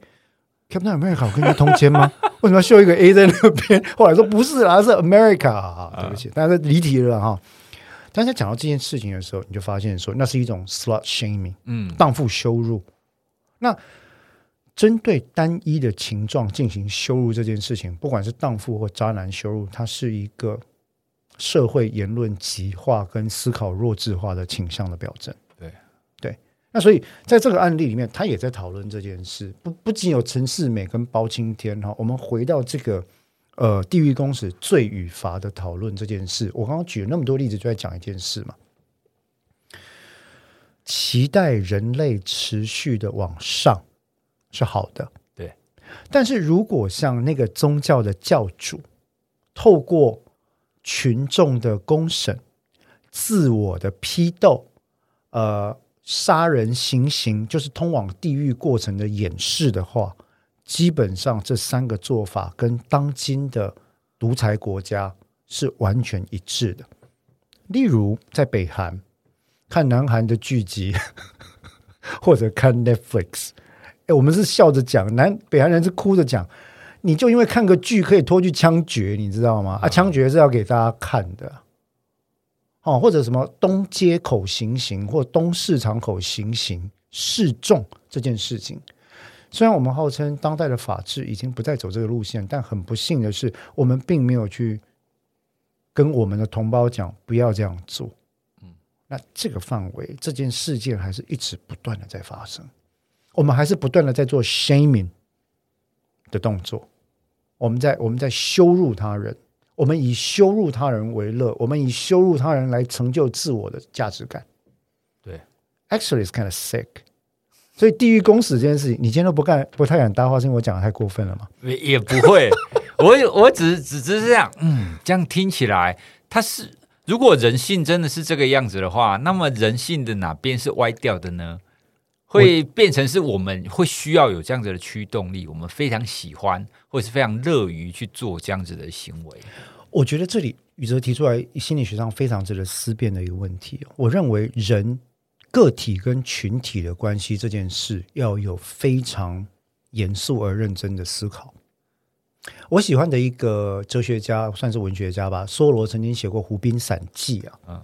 Captain America 我跟你通奸吗？为什么要秀一个 A 在那边？后来说不是啦，是 America、啊、对不起，但是离题了哈。但是讲到这件事情的时候，你就发现说那是一种 slut shaming， 嗯，荡妇羞辱。那针对单一的情状进行羞辱这件事情，不管是荡妇或渣男羞辱，它是一个社会言论极化跟思考弱智化的倾向的表征。 对, 对那所以在这个案例里面，他也在讨论这件事，不不仅有陈世美跟包青天哈，我们回到这个呃地狱公使罪与罚的讨论这件事，我刚刚举了那么多例子，就在讲一件事嘛，期待人类持续的往上是好的，对，但是如果像那个宗教的教主，透过群众的公审、自我的批斗、呃。杀人行刑就是通往地狱过程的演示的话，基本上这三个做法跟当今的独裁国家是完全一致的。例如在北韩看南韩的剧集或者看 Netflix， 我们是笑着讲，南北韩人是哭着讲，你就因为看个剧可以拖去枪决，你知道吗？啊，枪决是要给大家看的哦，或者什么东街口行刑或东市场口行刑示众这件事情，虽然我们号称当代的法治已经不再走这个路线，但很不幸的是我们并没有去跟我们的同胞讲不要这样做。嗯，那这个范围这件事件还是一直不断的在发生，我们还是不断的在做 shaming 的动作，我们在我们在羞辱他人，我们以羞辱他人为乐，我们以羞辱他人来成就自我的价值感。对 ，actually is kind of sick。所以地狱公使这件事情，你今天都不干，不太敢搭话，是因为我讲的太过分了吗？也不会，我我只只只是这样，嗯，这样听起来，他是如果人性真的是这个样子的话，那么人性的哪边是歪掉的呢？会变成是我们会需要有这样子的驱动力，我们非常喜欢或是非常乐于去做这样子的行为。我觉得这里宇哲提出来心理学上非常值得思辨的一个问题，我认为人个体跟群体的关系这件事要有非常严肃而认真的思考。我喜欢的一个哲学家算是文学家吧，梭罗曾经写过《湖滨散记》啊，嗯，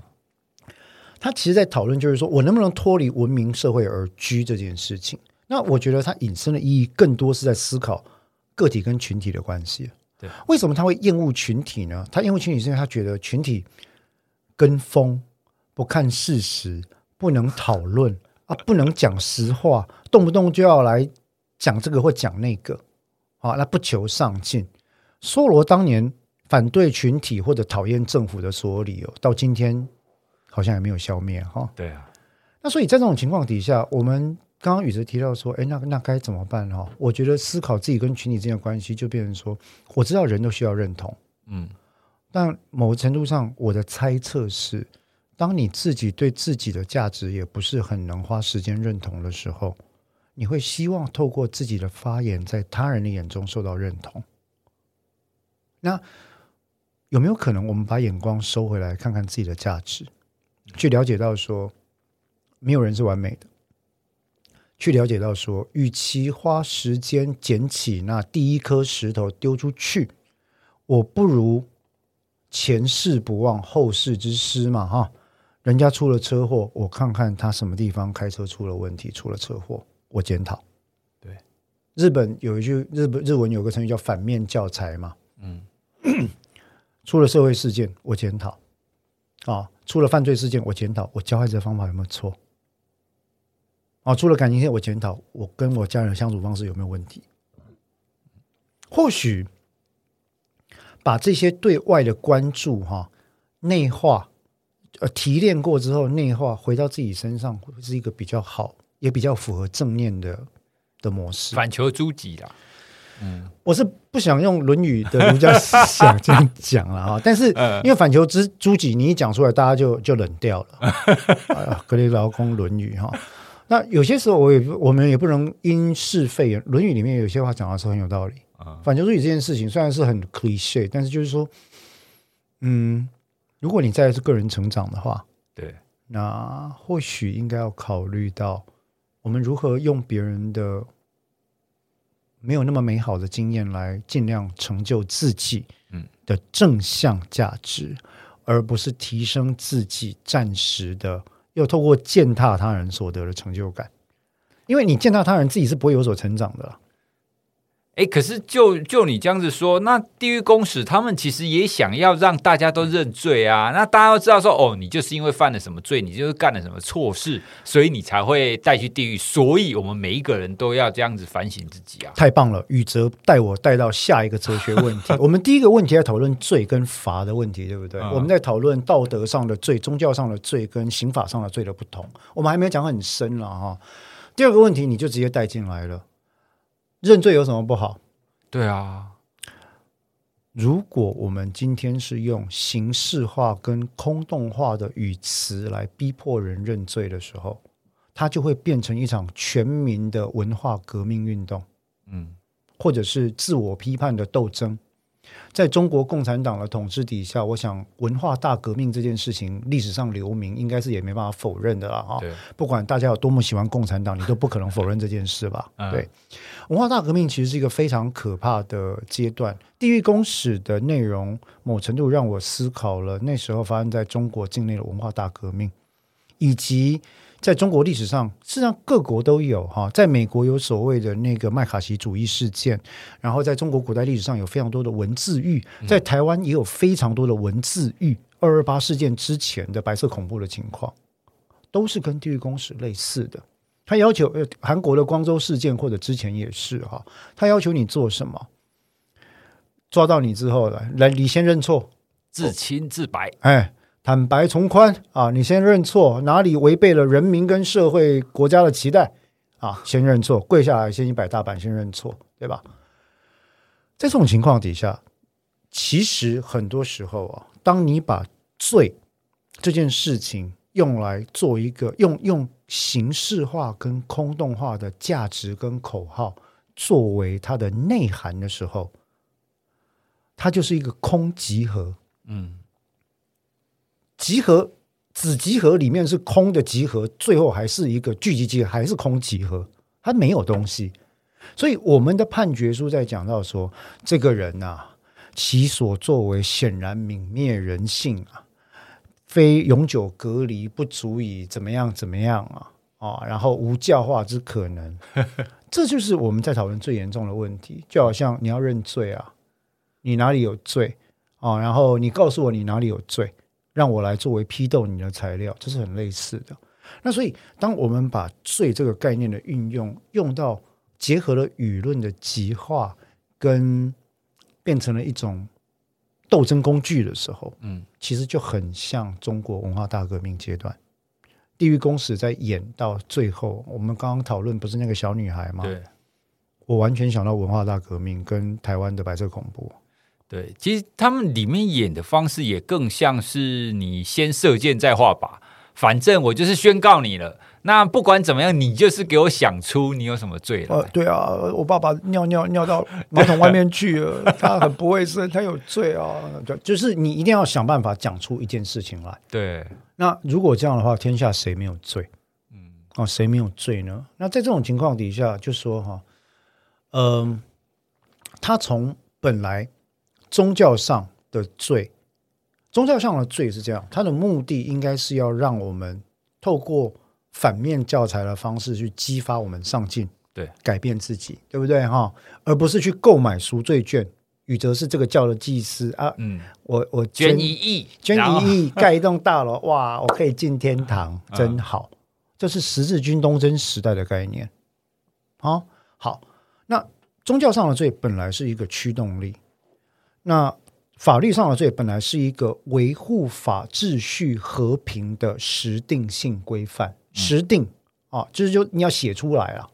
他其实在讨论就是说我能不能脱离文明社会而居这件事情，那我觉得他引申的意义更多是在思考个体跟群体的关系。对，为什么他会厌恶群体呢？他厌恶群体是因为他觉得群体跟风，不看事实，不能讨论啊，不能讲实话，动不动就要来讲这个或讲那个啊，那不求上进。梭罗当年反对群体或者讨厌政府的所有理由到今天好像也没有消灭哈，对啊。那所以在这种情况底下，我们刚刚宇哲提到说，哎，那那该怎么办哈？我觉得思考自己跟群体之间的关系，就变成说，我知道人都需要认同，嗯，但某程度上，我的猜测是，当你自己对自己的价值也不是很能花时间认同的时候，你会希望透过自己的发言，在他人的眼中受到认同。那有没有可能，我们把眼光收回来，看看自己的价值？去了解到说没有人是完美的，去了解到说与其花时间捡起那第一颗石头丢出去，我不如前事不忘后事之师嘛哈。人家出了车祸，我看看他什么地方开车出了问题，出了车祸我检讨。对，日本有一句 日, 日文有个成语叫反面教材嘛，嗯出了社会事件我检讨啊，出了犯罪事件我检讨我教孩子的方法有没有错啊，出了感情线我检讨我跟我家人的相处方式有没有问题。或许把这些对外的关注哈内化，呃，提炼过之后内化回到自己身上，是一个比较好也比较符合正念的的模式，反求诸己啦。嗯，我是不想用《论语》的儒家思想这样讲了啊，但是因为反求诸己，你一讲出来，大家就就冷掉了。格雷劳公《论语》哈，那有些时候我也我们也不能因是废言，《论语》里面有些话讲的是很有道理。反求诸己这件事情虽然是很 cliché， 但是就是说，嗯，如果你在是个人成长的话，对，那或许应该要考虑到我们如何用别人的。没有那么美好的经验来尽量成就自己的正向价值，嗯，而不是提升自己暂时的又透过践踏他人所得的成就感，因为你践踏他人自己是不会有所成长的。欸、可是 就, 就你这样子说，那地狱公使他们其实也想要让大家都认罪啊，那大家都知道说哦，你就是因为犯了什么罪，你就是干了什么错事，所以你才会带去地狱，所以我们每一个人都要这样子反省自己啊。太棒了，宇哲带我带到下一个哲学问题。我们第一个问题在讨论罪跟罚的问题，对不对、嗯、我们在讨论道德上的罪、宗教上的罪跟刑法上的罪的不同，我们还没有讲很深了哈。第二个问题你就直接带进来了，认罪有什么不好？对啊，如果我们今天是用形式化跟空洞化的语词来逼迫人认罪的时候，它就会变成一场全民的文化革命运动，嗯，或者是自我批判的斗争。在中国共产党的统治底下，我想文化大革命这件事情历史上留名，应该是也没办法否认的啦、哦、不管大家有多么喜欢共产党，你都不可能否认这件事吧、嗯、对，文化大革命其实是一个非常可怕的阶段。地狱公使的内容某程度让我思考了那时候发生在中国境内的文化大革命，以及在中国历史上，事实上各国都有哈，在美国有所谓的那个麦卡锡主义事件，然后在中国古代历史上有非常多的文字狱，在台湾也有非常多的文字狱，二二八事件之前的白色恐怖的情况，都是跟地狱公使类似的。他要求、呃、韩国的光州事件或者之前也是哈，他要求你做什么？抓到你之后来，来，你先认错，自清自白，哎。坦白从宽啊，你先认错，哪里违背了人民跟社会国家的期待啊，先认错，跪下来先一百大板，先认错，对吧？在这种情况底下，其实很多时候啊，当你把罪这件事情用来做一个用用形式化跟空洞化的价值跟口号作为它的内涵的时候，它就是一个空集合，嗯。集合子集合里面是空的集合，最后还是一个聚集集合，还是空集合，它没有东西。所以我们的判决书在讲到说，这个人啊，其所作为显然泯灭人性啊，非永久隔离不足以怎么样怎么样啊，啊然后无教化之可能。这就是我们在讨论最严重的问题，就好像你要认罪啊，你哪里有罪啊？然后你告诉我你哪里有罪，让我来作为批斗你的材料，这是很类似的。那所以当我们把罪这个概念的运用用到结合了舆论的极化跟变成了一种斗争工具的时候、嗯、其实就很像中国文化大革命阶段地狱公使在演到最后。我们刚刚讨论不是那个小女孩吗？对，我完全想到文化大革命跟台湾的白色恐怖。对，其实他们里面演的方式也更像是你先射箭再画靶，反正我就是宣告你了，那不管怎么样你就是给我想出你有什么罪了、呃、对啊，我爸爸尿尿尿到马桶外面去了他很不卫生，他有罪啊。就是你一定要想办法讲出一件事情来。对，那如果这样的话，天下谁没有罪？嗯、哦，谁没有罪呢？那在这种情况底下就说哈，嗯、呃，他从本来宗教上的罪，宗教上的罪是这样，它的目的应该是要让我们透过反面教材的方式去激发我们上进，对，改变自己，对不对哈？而不是去购买赎罪券。宇哲是这个教的祭司啊，嗯，我我捐, 捐一亿，捐一亿盖一栋大楼，哇，我可以进天堂，真好。嗯、这是十字军东征时代的概念。好，好，那宗教上的罪本来是一个驱动力。那法律上的罪本来是一个维护法秩序和平的实定性规范，实定、嗯啊、就是就你要写出来了，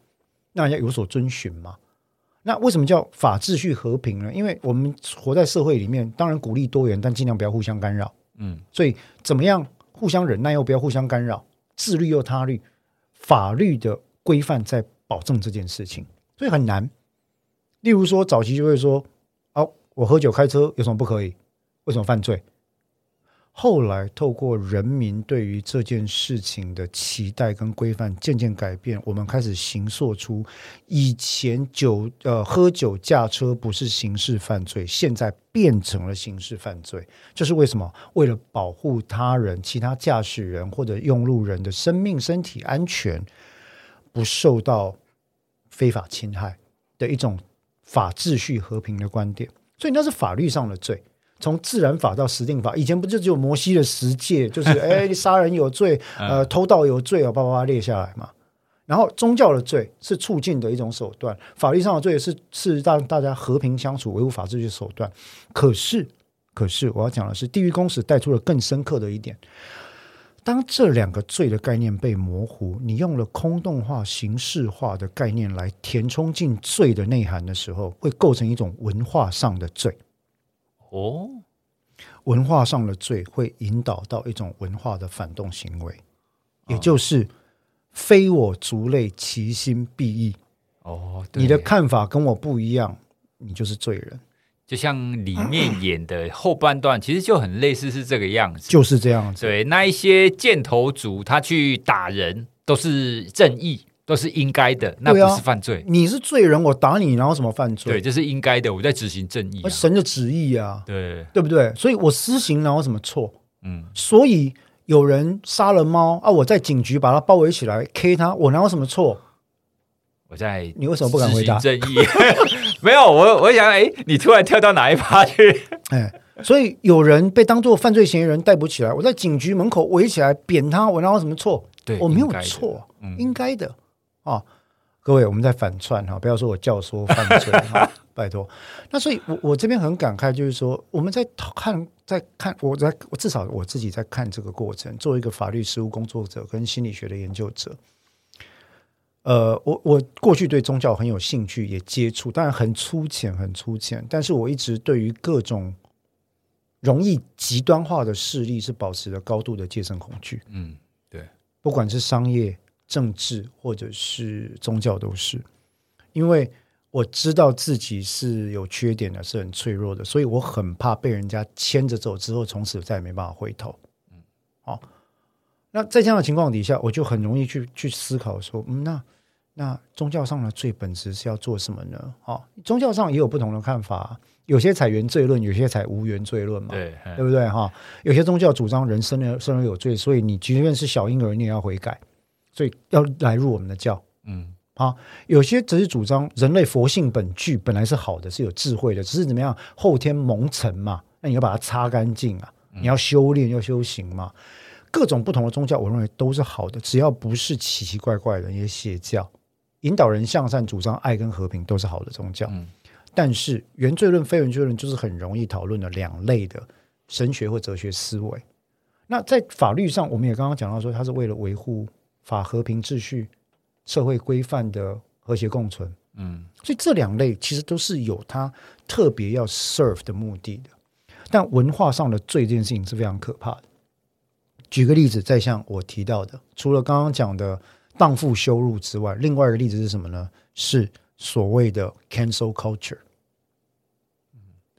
那要有所遵循嘛。那为什么叫法秩序和平呢？因为我们活在社会里面，当然鼓励多元，但尽量不要互相干扰。嗯，所以怎么样互相忍耐又不要互相干扰，自律又他律，法律的规范在保证这件事情，所以很难。例如说，早期就会说。我喝酒开车有什么不可以？为什么犯罪？后来透过人民对于这件事情的期待跟规范渐渐改变，我们开始形塑出以前酒、呃、喝酒驾车不是刑事犯罪，现在变成了刑事犯罪。这是为什么？为了保护他人、其他驾驶人或者用路人的生命、身体安全，不受到非法侵害的一种法秩序和平的观点，所以那是法律上的罪，从自然法到实定法，以前不就只有摩西的十诫，就是哎，杀人有罪呃，偷盗有罪，把它列下来嘛。然后宗教的罪是促进的一种手段，法律上的罪是是让大家和平相处维护法治的手段。可是可是我要讲的是，地狱公使带出了更深刻的一点，当这两个罪的概念被模糊，你用了空洞化形式化的概念来填充进罪的内涵的时候，会构成一种文化上的罪。哦，文化上的罪会引导到一种文化的反动行为，也就是非我族类，其心必异。哦，你的看法跟我不一样，你就是罪人。就像里面演的后半段，其实就很类似，是这个样子，就是这样子。对，那一些箭头族，他去打人都是正义，都是应该的，那不是犯罪。啊、你是罪人，我打你，然后什么犯罪？对，这是应该的，我在执行正义、啊，神的旨意啊，对，对不对？所以我私刑，然后什么错？嗯，所以。有人杀了猫啊！我在警局把它包围起来 ，K 他，我哪有什么错？我在，你为什么不敢回答？正义没有我，我想，哎，你突然跳到哪一趴去？哎，所以有人被当作犯罪嫌疑人逮捕起来，我在警局门口围起来扁他，我哪有什么错？对，我没有错，应该的、嗯、啊！各位，我们在反串哈，不要说我教唆犯罪哈，拜托。那所以我，我这边很感慨，就是说我们在看。在看我在我至少我自己在看这个过程，作为一个法律实务工作者跟心理学的研究者，呃，我我过去对宗教很有兴趣，也接触，当然很粗浅很粗浅，但是我一直对于各种容易极端化的势力是保持着高度的戒慎恐惧。嗯，对，不管是商业、政治或者是宗教都是，因为我知道自己是有缺点的，是很脆弱的，所以我很怕被人家牵着走之后，从此再也没办法回头。嗯，好、哦，那在这样的情况底下，我就很容易去去思考说，嗯，那那宗教上的罪本质是要做什么呢？哦，宗教上也有不同的看法、啊，有些采原罪论，有些采无原罪论嘛，对，对不对哈、哦？有些宗教主张人生而生而有罪，所以你即便是小婴儿，你也要悔改，所以要来入我们的教。嗯。啊、有些只是主张人类佛性本具，本来是好的，是有智慧的，只是怎么样后天蒙尘嘛，那你要把它擦干净啊，你要修炼要修行嘛，各种不同的宗教我认为都是好的，只要不是奇奇怪怪的一些邪教，引导人向善，主张爱跟和平都是好的宗教、嗯、但是原罪论非原罪论就是很容易讨论的两类的神学或哲学思维。那在法律上我们也刚刚讲到说，它是为了维护法和平秩序社会规范的和谐共存，嗯，所以这两类其实都是有它特别要 serve 的目的的。但文化上的罪这件事情是非常可怕的。举个例子，再像我提到的，除了刚刚讲的荡妇羞辱之外，另外一个例子是什么呢？是所谓的 cancel culture。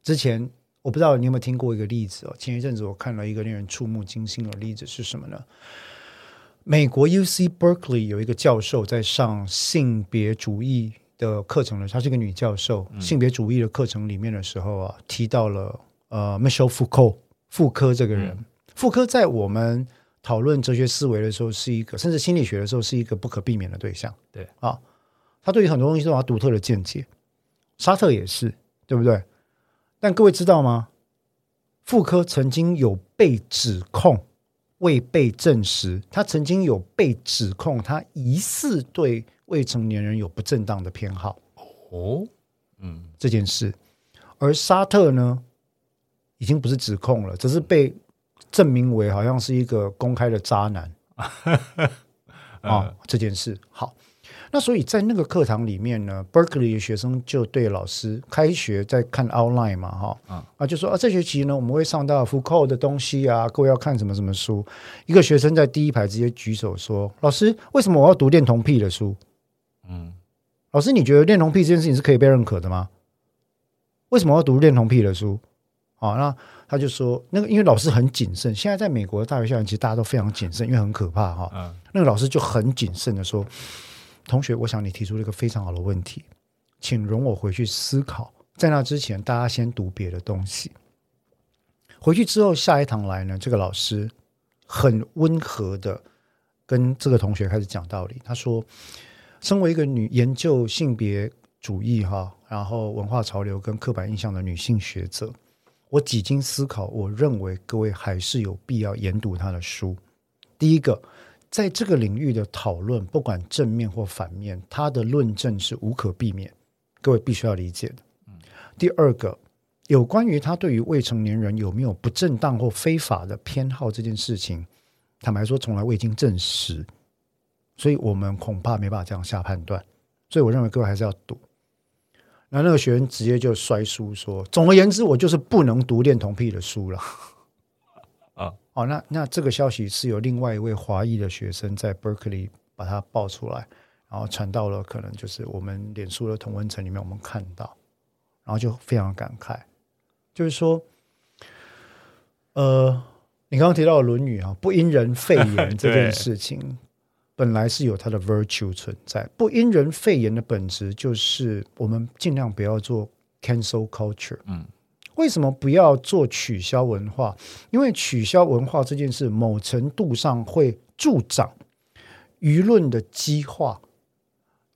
之前我不知道你有没有听过一个例子哦，前一阵子我看了一个令人触目惊心的例子是什么呢？美国 U C Berkeley 有一个教授在上性别主义的课程的，她是一个女教授、嗯、性别主义的课程里面的时候啊，提到了呃 Michel Foucault 傅柯这个人、嗯、傅柯在我们讨论哲学思维的时候是一个，甚至心理学的时候是一个不可避免的对象，对啊，他对于很多东西都有他独特的见解，沙特也是，对不对？但各位知道吗？傅柯曾经有被指控，未被证实，他曾经有被指控他疑似对未成年人有不正当的偏好哦，嗯，这件事。而沙特呢已经不是指控了，只是被证明为好像是一个公开的渣男、哦、这件事。好，那所以在那个课堂里面呢， Berkeley 的学生就对老师开学在看 outline 嘛、哦嗯、啊就说啊这学期呢我们会上到 Foucault 的东西啊，各位要看什么什么书。一个学生在第一排直接举手说，老师为什么我要读恋童癖的书？嗯，老师你觉得恋童癖这件事情是可以被认可的吗？为什么我要读恋童癖的书？啊，那他就说那个因为老师很谨慎，现在在美国的大学校园其实大家都非常谨慎，因为很可怕、哦嗯、那个老师就很谨慎的说，同学，我想你提出了一个非常好的问题，请容我回去思考。在那之前，大家先读别的东西。回去之后，下一堂来呢，这个老师很温和的跟这个同学开始讲道理。他说，身为一个女研究性别主义哈，然后文化潮流跟刻板印象的女性学者，我几经思考，我认为各位还是有必要研读她的书。第一个，在这个领域的讨论，不管正面或反面，她的论证是无可避免，各位必须要理解的。第二个，有关于她对于未成年人有没有不正当或非法的偏好这件事情，坦白说从来未经证实，所以我们恐怕没办法这样下判断，所以我认为各位还是要读。那那个学员直接就摔书说，总而言之我就是不能读恋童癖的书了啊！哦，那那这个消息是由另外一位华裔的学生在 Berkeley 把它爆出来，然后传到了可能就是我们脸书的同温层里面，我们看到，然后就非常感慨，就是说呃，你刚刚提到的论语啊，不因人废言这件事情本来是有它的 virtue 存在，不因人废言的本质就是我们尽量不要做 cancel culture。嗯，为什么不要做取消文化？因为取消文化这件事某程度上会助长舆论的激化，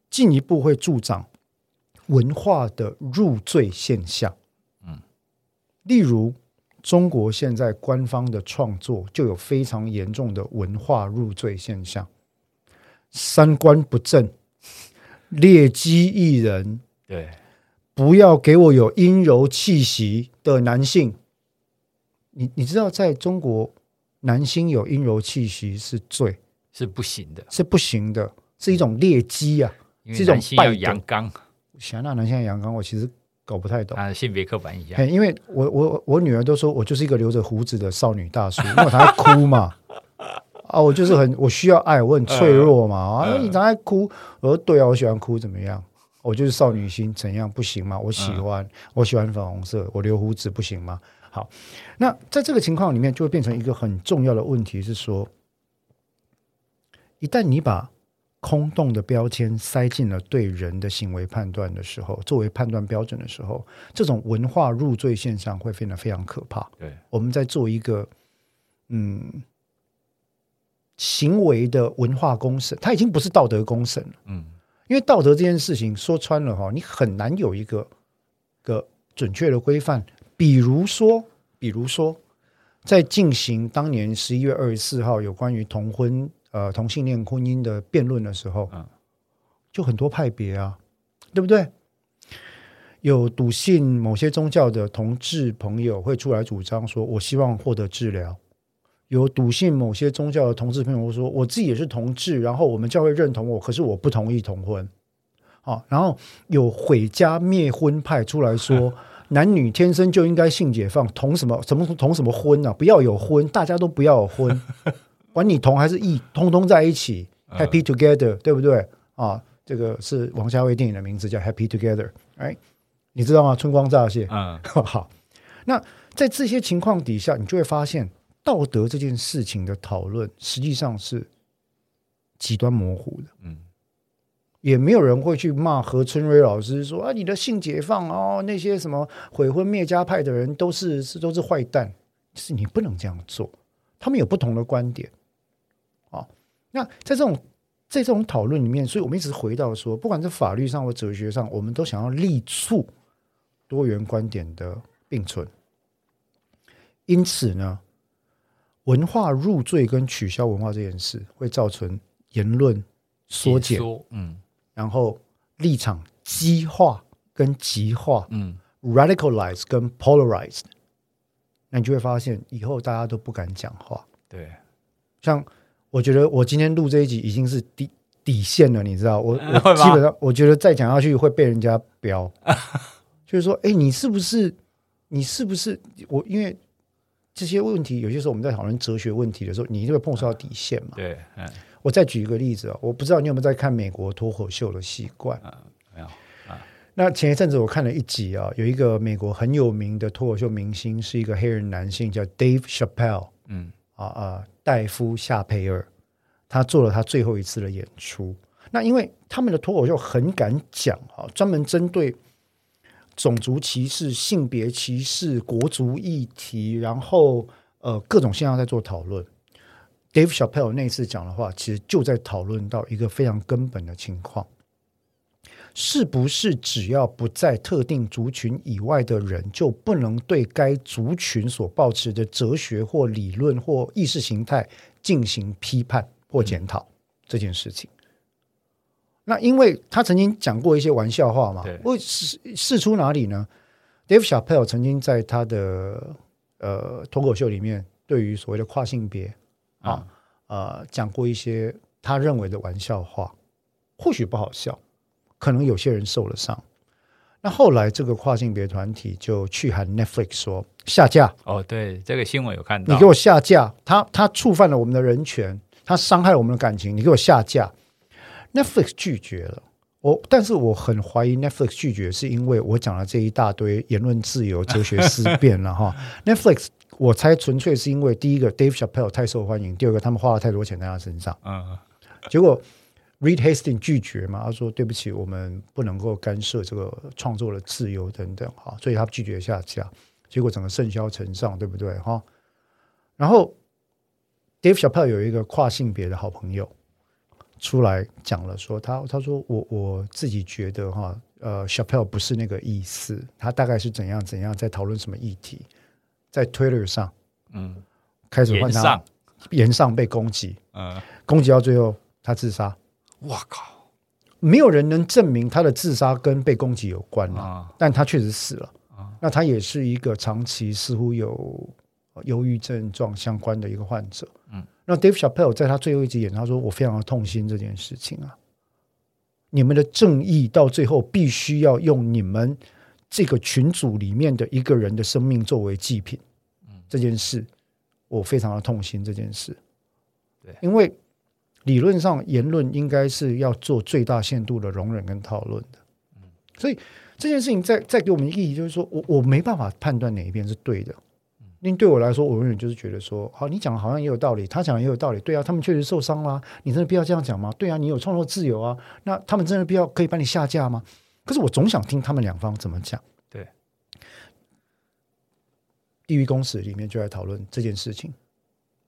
进一步会助长文化的入罪现象。嗯，例如中国现在官方的创作就有非常严重的文化入罪现象，三观不正，劣迹艺人，对，不要给我有阴柔气息的男性。 你, 你知道在中国男性有阴柔气息是罪，是不行的，是不行的，是一种劣迹啊，是一种败德。阳刚，想到男性要阳刚我其实搞不太懂啊，性别刻板一样。因为 我, 我, 我女儿都说我就是一个留着胡子的少女大叔，因为我常在哭嘛啊，我就是很，我需要爱，我很脆弱嘛。呃、啊，你常在哭，我说对啊，我喜欢哭，怎么样？我就是少女心，怎样不行吗？我喜欢，呃、我喜欢粉红色，我留胡子不行吗？好，那在这个情况里面，就会变成一个很重要的问题是说，一旦你把空洞的标签塞进了对人的行为判断的时候，作为判断标准的时候，这种文化入罪现象会变得非常可怕。对，我们在做一个嗯。行为的文化公审，它已经不是道德公审了。嗯，因为道德这件事情说穿了，你很难有一个个准确的规范。比如说，比如说，在进行当年十一月二十四号有关于同婚呃同性恋婚姻的辩论的时候，嗯，就很多派别啊，对不对？有笃信某些宗教的同志朋友会出来主张说，我希望获得治疗。有笃信某些宗教的同志朋友说，我自己也是同志，然后我们教会认同我，可是我不同意同婚。啊，然后有毁家灭婚派出来说，男女天生就应该性解放，同什么什么同什么婚啊，不要有婚，大家都不要有婚，管你同还是异，通通在一起，Happy Together， 对不对？啊，这个是王家卫电影的名字叫 Happy Together， 哎，你知道吗？春光乍泄。嗯，好，那在这些情况底下，你就会发现。道德这件事情的讨论实际上是极端模糊的，嗯，也没有人会去骂何春蕊老师说啊，你的性解放哦，那些什么毁婚灭家派的人都是都是坏蛋，是你不能这样做，他们有不同的观点啊。那在这种在这种讨论里面，所以我们一直回到说，不管是法律上或哲学上，我们都想要力促多元观点的并存。因此呢，文化入罪跟取消文化这件事会造成言论缩减，嗯，然后立场激化跟极化，嗯 radicalize 跟 polarized， 那你就会发现以后大家都不敢讲话。对，像我觉得我今天录这一集已经是底底线了，你知道，我我基本上我觉得再讲下去会被人家标就是说，哎，你是不是你是不是我因为。这些问题有些时候我们在讨论哲学问题的时候，你一定会碰触到底线嘛。对，嗯，我再举一个例子，哦，我不知道你有没有在看美国脱口秀的习惯，嗯，没有，啊，那前一阵子我看了一集啊，有一个美国很有名的脱口秀明星，是一个黑人男性叫 Dave Chappelle，嗯啊啊，戴夫夏佩尔，他做了他最后一次的演出。那因为他们的脱口秀很敢讲，啊，专门针对种族歧视、性别歧视、国族议题，然后呃各种现象在做讨论。Dave Chappelle 那次讲的话，其实就在讨论到一个非常根本的情况：是不是只要不在特定族群以外的人就不能对该族群所抱持的哲学或理论或意识形态进行批判或检讨这件事情？那因为他曾经讲过一些玩笑话嘛，我试出哪里呢？ Dave Chappelle 曾经在他的呃脱口秀里面对于所谓的跨性别啊、嗯、呃讲过一些他认为的玩笑话，或许不好笑，可能有些人受了伤。那后来这个跨性别团体就去喊 Netflix 说下架。哦，对，这个新闻有看到。你给我下架，他他触犯了我们的人权，他伤害我们的感情，你给我下架。Netflix 拒绝了我，但是我很怀疑 Netflix 拒绝是因为我讲了这一大堆言论自由、哲学思辨了哈。Netflix 我猜纯粹是因为第一个 Dave Chappelle 太受欢迎，第二个他们花了太多钱在他身上。嗯，结果 Reed Hastings 拒绝嘛，他说对不起，我们不能够干涉这个创作的自由等等哈，所以他拒绝下架，结果整个盛嚣尘上，对不对哈？然后 Dave Chappelle 有一个跨性别的好朋友。出来讲了说他他说我我自己觉得哈呃 Chappelle 不是那个意思，他大概是怎样怎样在讨论什么议题，在 Twitter 上嗯开始换他言上言上被攻击，嗯攻击到最后他自杀。哇靠，没有人能证明他的自杀跟被攻击有关了、啊嗯、但他确实死了、嗯、那他也是一个长期似乎有忧郁症状相关的一个患者。嗯，那 Dave Chappelle 在他最后一集演，他说我非常的痛心这件事情啊，你们的正义到最后必须要用你们这个群组里面的一个人的生命作为祭品、嗯、这件事我非常的痛心这件事。对，因为理论上言论应该是要做最大限度的容忍跟讨论的、嗯、所以这件事情再再给我们意义就是说 我, 我没办法判断哪一边是对的。因为对我来说，我永远就是觉得说，好，你讲好像也有道理，他讲也有道理，对啊，他们确实受伤啦，你真的必要这样讲吗？对啊，你有创作自由啊，那他们真的必要可以把你下架吗？可是我总想听他们两方怎么讲。对，地狱公使里面就在讨论这件事情，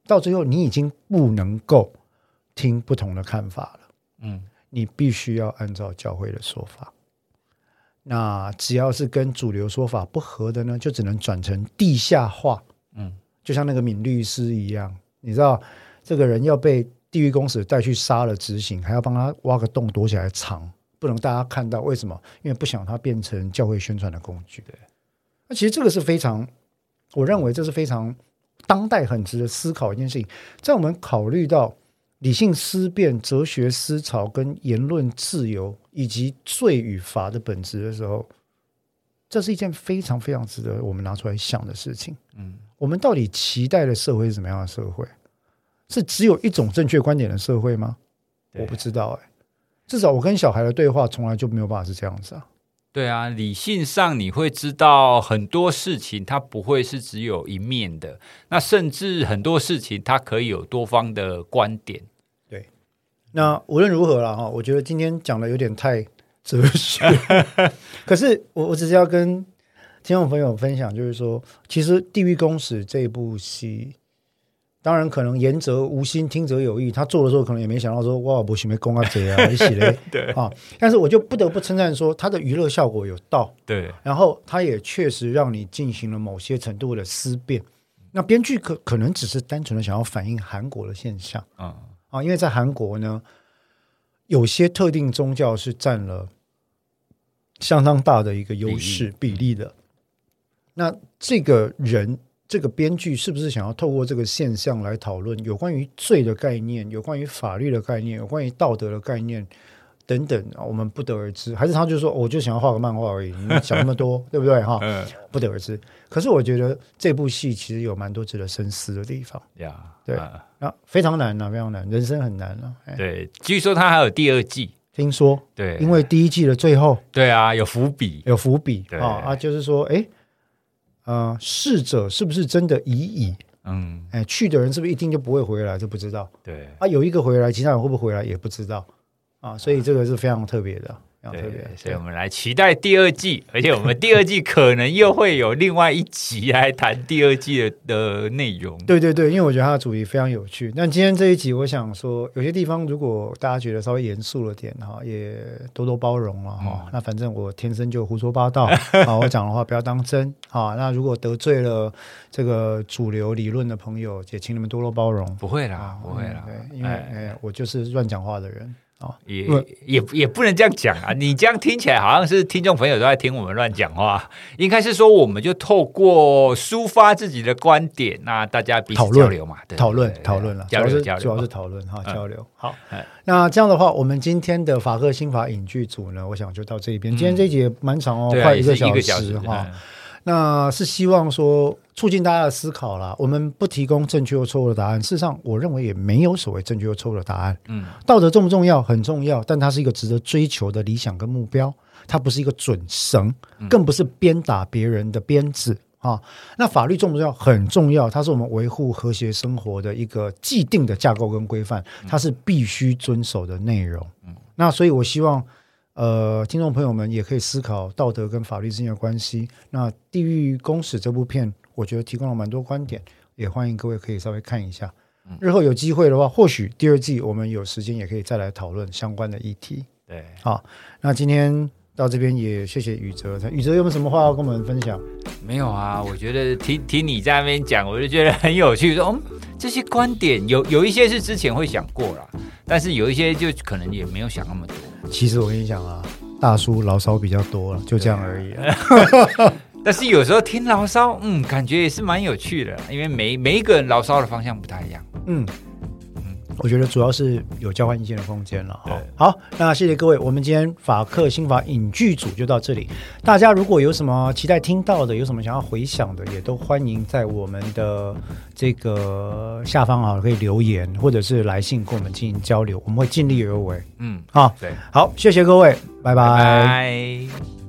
到最后你已经不能够听不同的看法了，嗯，你必须要按照教会的说法。那只要是跟主流说法不合的呢，就只能转成地下化。嗯，就像那个闵律师一样，你知道这个人要被地狱公使带去杀了执行，还要帮他挖个洞躲起来藏，不能大家看到。为什么？因为不想他变成教会宣传的工具。对，那其实这个是非常，我认为这是非常当代很值得思考一件事情。在我们考虑到理性思辨、哲学思潮跟言论自由以及罪与罚的本质的时候，这是一件非常非常值得我们拿出来想的事情。嗯，我们到底期待的社会是什么样的社会？是只有一种正确观点的社会吗？我不知道、欸、至少我跟小孩的对话从来就没有办法是这样子啊。对啊，理性上你会知道很多事情它不会是只有一面的，那甚至很多事情它可以有多方的观点。对，那无论如何啦，我觉得今天讲的有点太哲学可是 我, 我只是要跟听众朋友分享，就是说其实地狱公使这部戏，当然可能言者无心，听者有意，他做的时候可能也没想到说哇不行没公啊这啊一起嘞啊，但是我就不得不称赞说他的娱乐效果有到，对，然后他也确实让你进行了某些程度的思辨。那编剧 可, 可能只是单纯的想要反映韩国的现象、嗯、啊，因为在韩国呢有些特定宗教是占了相当大的一个优势比例的、嗯、那这个人这个编剧是不是想要透过这个现象来讨论有关于罪的概念，有关于法律的概念，有关于道德的概念等等，我们不得而知。还是他就说、哦、我就想要画个漫画而已，你想那么多对不对哈、嗯？不得而知。可是我觉得这部戏其实有蛮多值得深思的地方、yeah, 对、啊啊、非常难、啊、非常难，人生很难、啊哎、对，据说他还有第二季，听说，对，因为第一季的最后，对啊，有伏笔，有伏笔、哦、啊，就是说哎呃，逝者是不是真的已矣？嗯，哎，去的人是不是一定就不会回来？就不知道。对啊，有一个回来，其他人会不会回来也不知道啊，所以这个是非常特别的。非常特别，所以我们来期待第二季，而且我们第二季可能又会有另外一集来谈第二季 的, 的内容。对对对，因为我觉得它的主题非常有趣。那今天这一集我想说，有些地方如果大家觉得稍微严肃了点也多多包容了、嗯、那反正我天生就胡说八道好，我讲的话不要当真好，那如果得罪了这个主流理论的朋友，也请你们多多包容。不会啦，不会啦，因为、哎、我就是乱讲话的人哦、也, 也, 也不能这样讲啊！你这样听起来好像是听众朋友都在听我们乱讲话，应该是说我们就透过抒发自己的观点，那大家彼此交流嘛，讨论讨论了，交流交流，主要是讨论哈，交流。嗯、好、嗯，那这样的话，我们今天的法客心法影剧组呢，我想就到这一边。今天这一集也蛮长哦，嗯、快一个小时哈。那是希望说促进大家的思考啦，我们不提供正确或错误的答案，事实上我认为也没有所谓正确或错误的答案、嗯、道德重不重要很重要，但它是一个值得追求的理想跟目标，它不是一个准绳，更不是鞭打别人的鞭子、嗯啊、那法律重不重要很重要，它是我们维护和谐生活的一个既定的架构跟规范，它是必须遵守的内容、嗯、那所以我希望呃，听众朋友们也可以思考道德跟法律之间的关系。那《地狱公使》这部片我觉得提供了蛮多观点，也欢迎各位可以稍微看一下，日后有机会的话或许第二季我们有时间也可以再来讨论相关的议题。对，好，那今天到这边也谢谢宇哲，宇哲有没有什么话要跟我们分享？没有啊，我觉得 听, 听你在那边讲我就觉得很有趣，说、嗯、这些观点 有, 有一些是之前会想过啦，但是有一些就可能也没有想那么多。其实我跟你讲啊，大叔牢骚比较多了，就这样而已、啊、但是有时候听牢骚嗯，感觉也是蛮有趣的，因为 每, 每一个人牢骚的方向不太一样。嗯我觉得主要是有交换意见的空间了。好，那谢谢各位，我们今天法客心法影剧组就到这里，大家如果有什么期待听到的，有什么想要回想的，也都欢迎在我们的这个下方啊可以留言，或者是来信跟我们进行交流，我们会尽力而为。嗯，好，对，好，谢谢各位，拜拜。拜拜。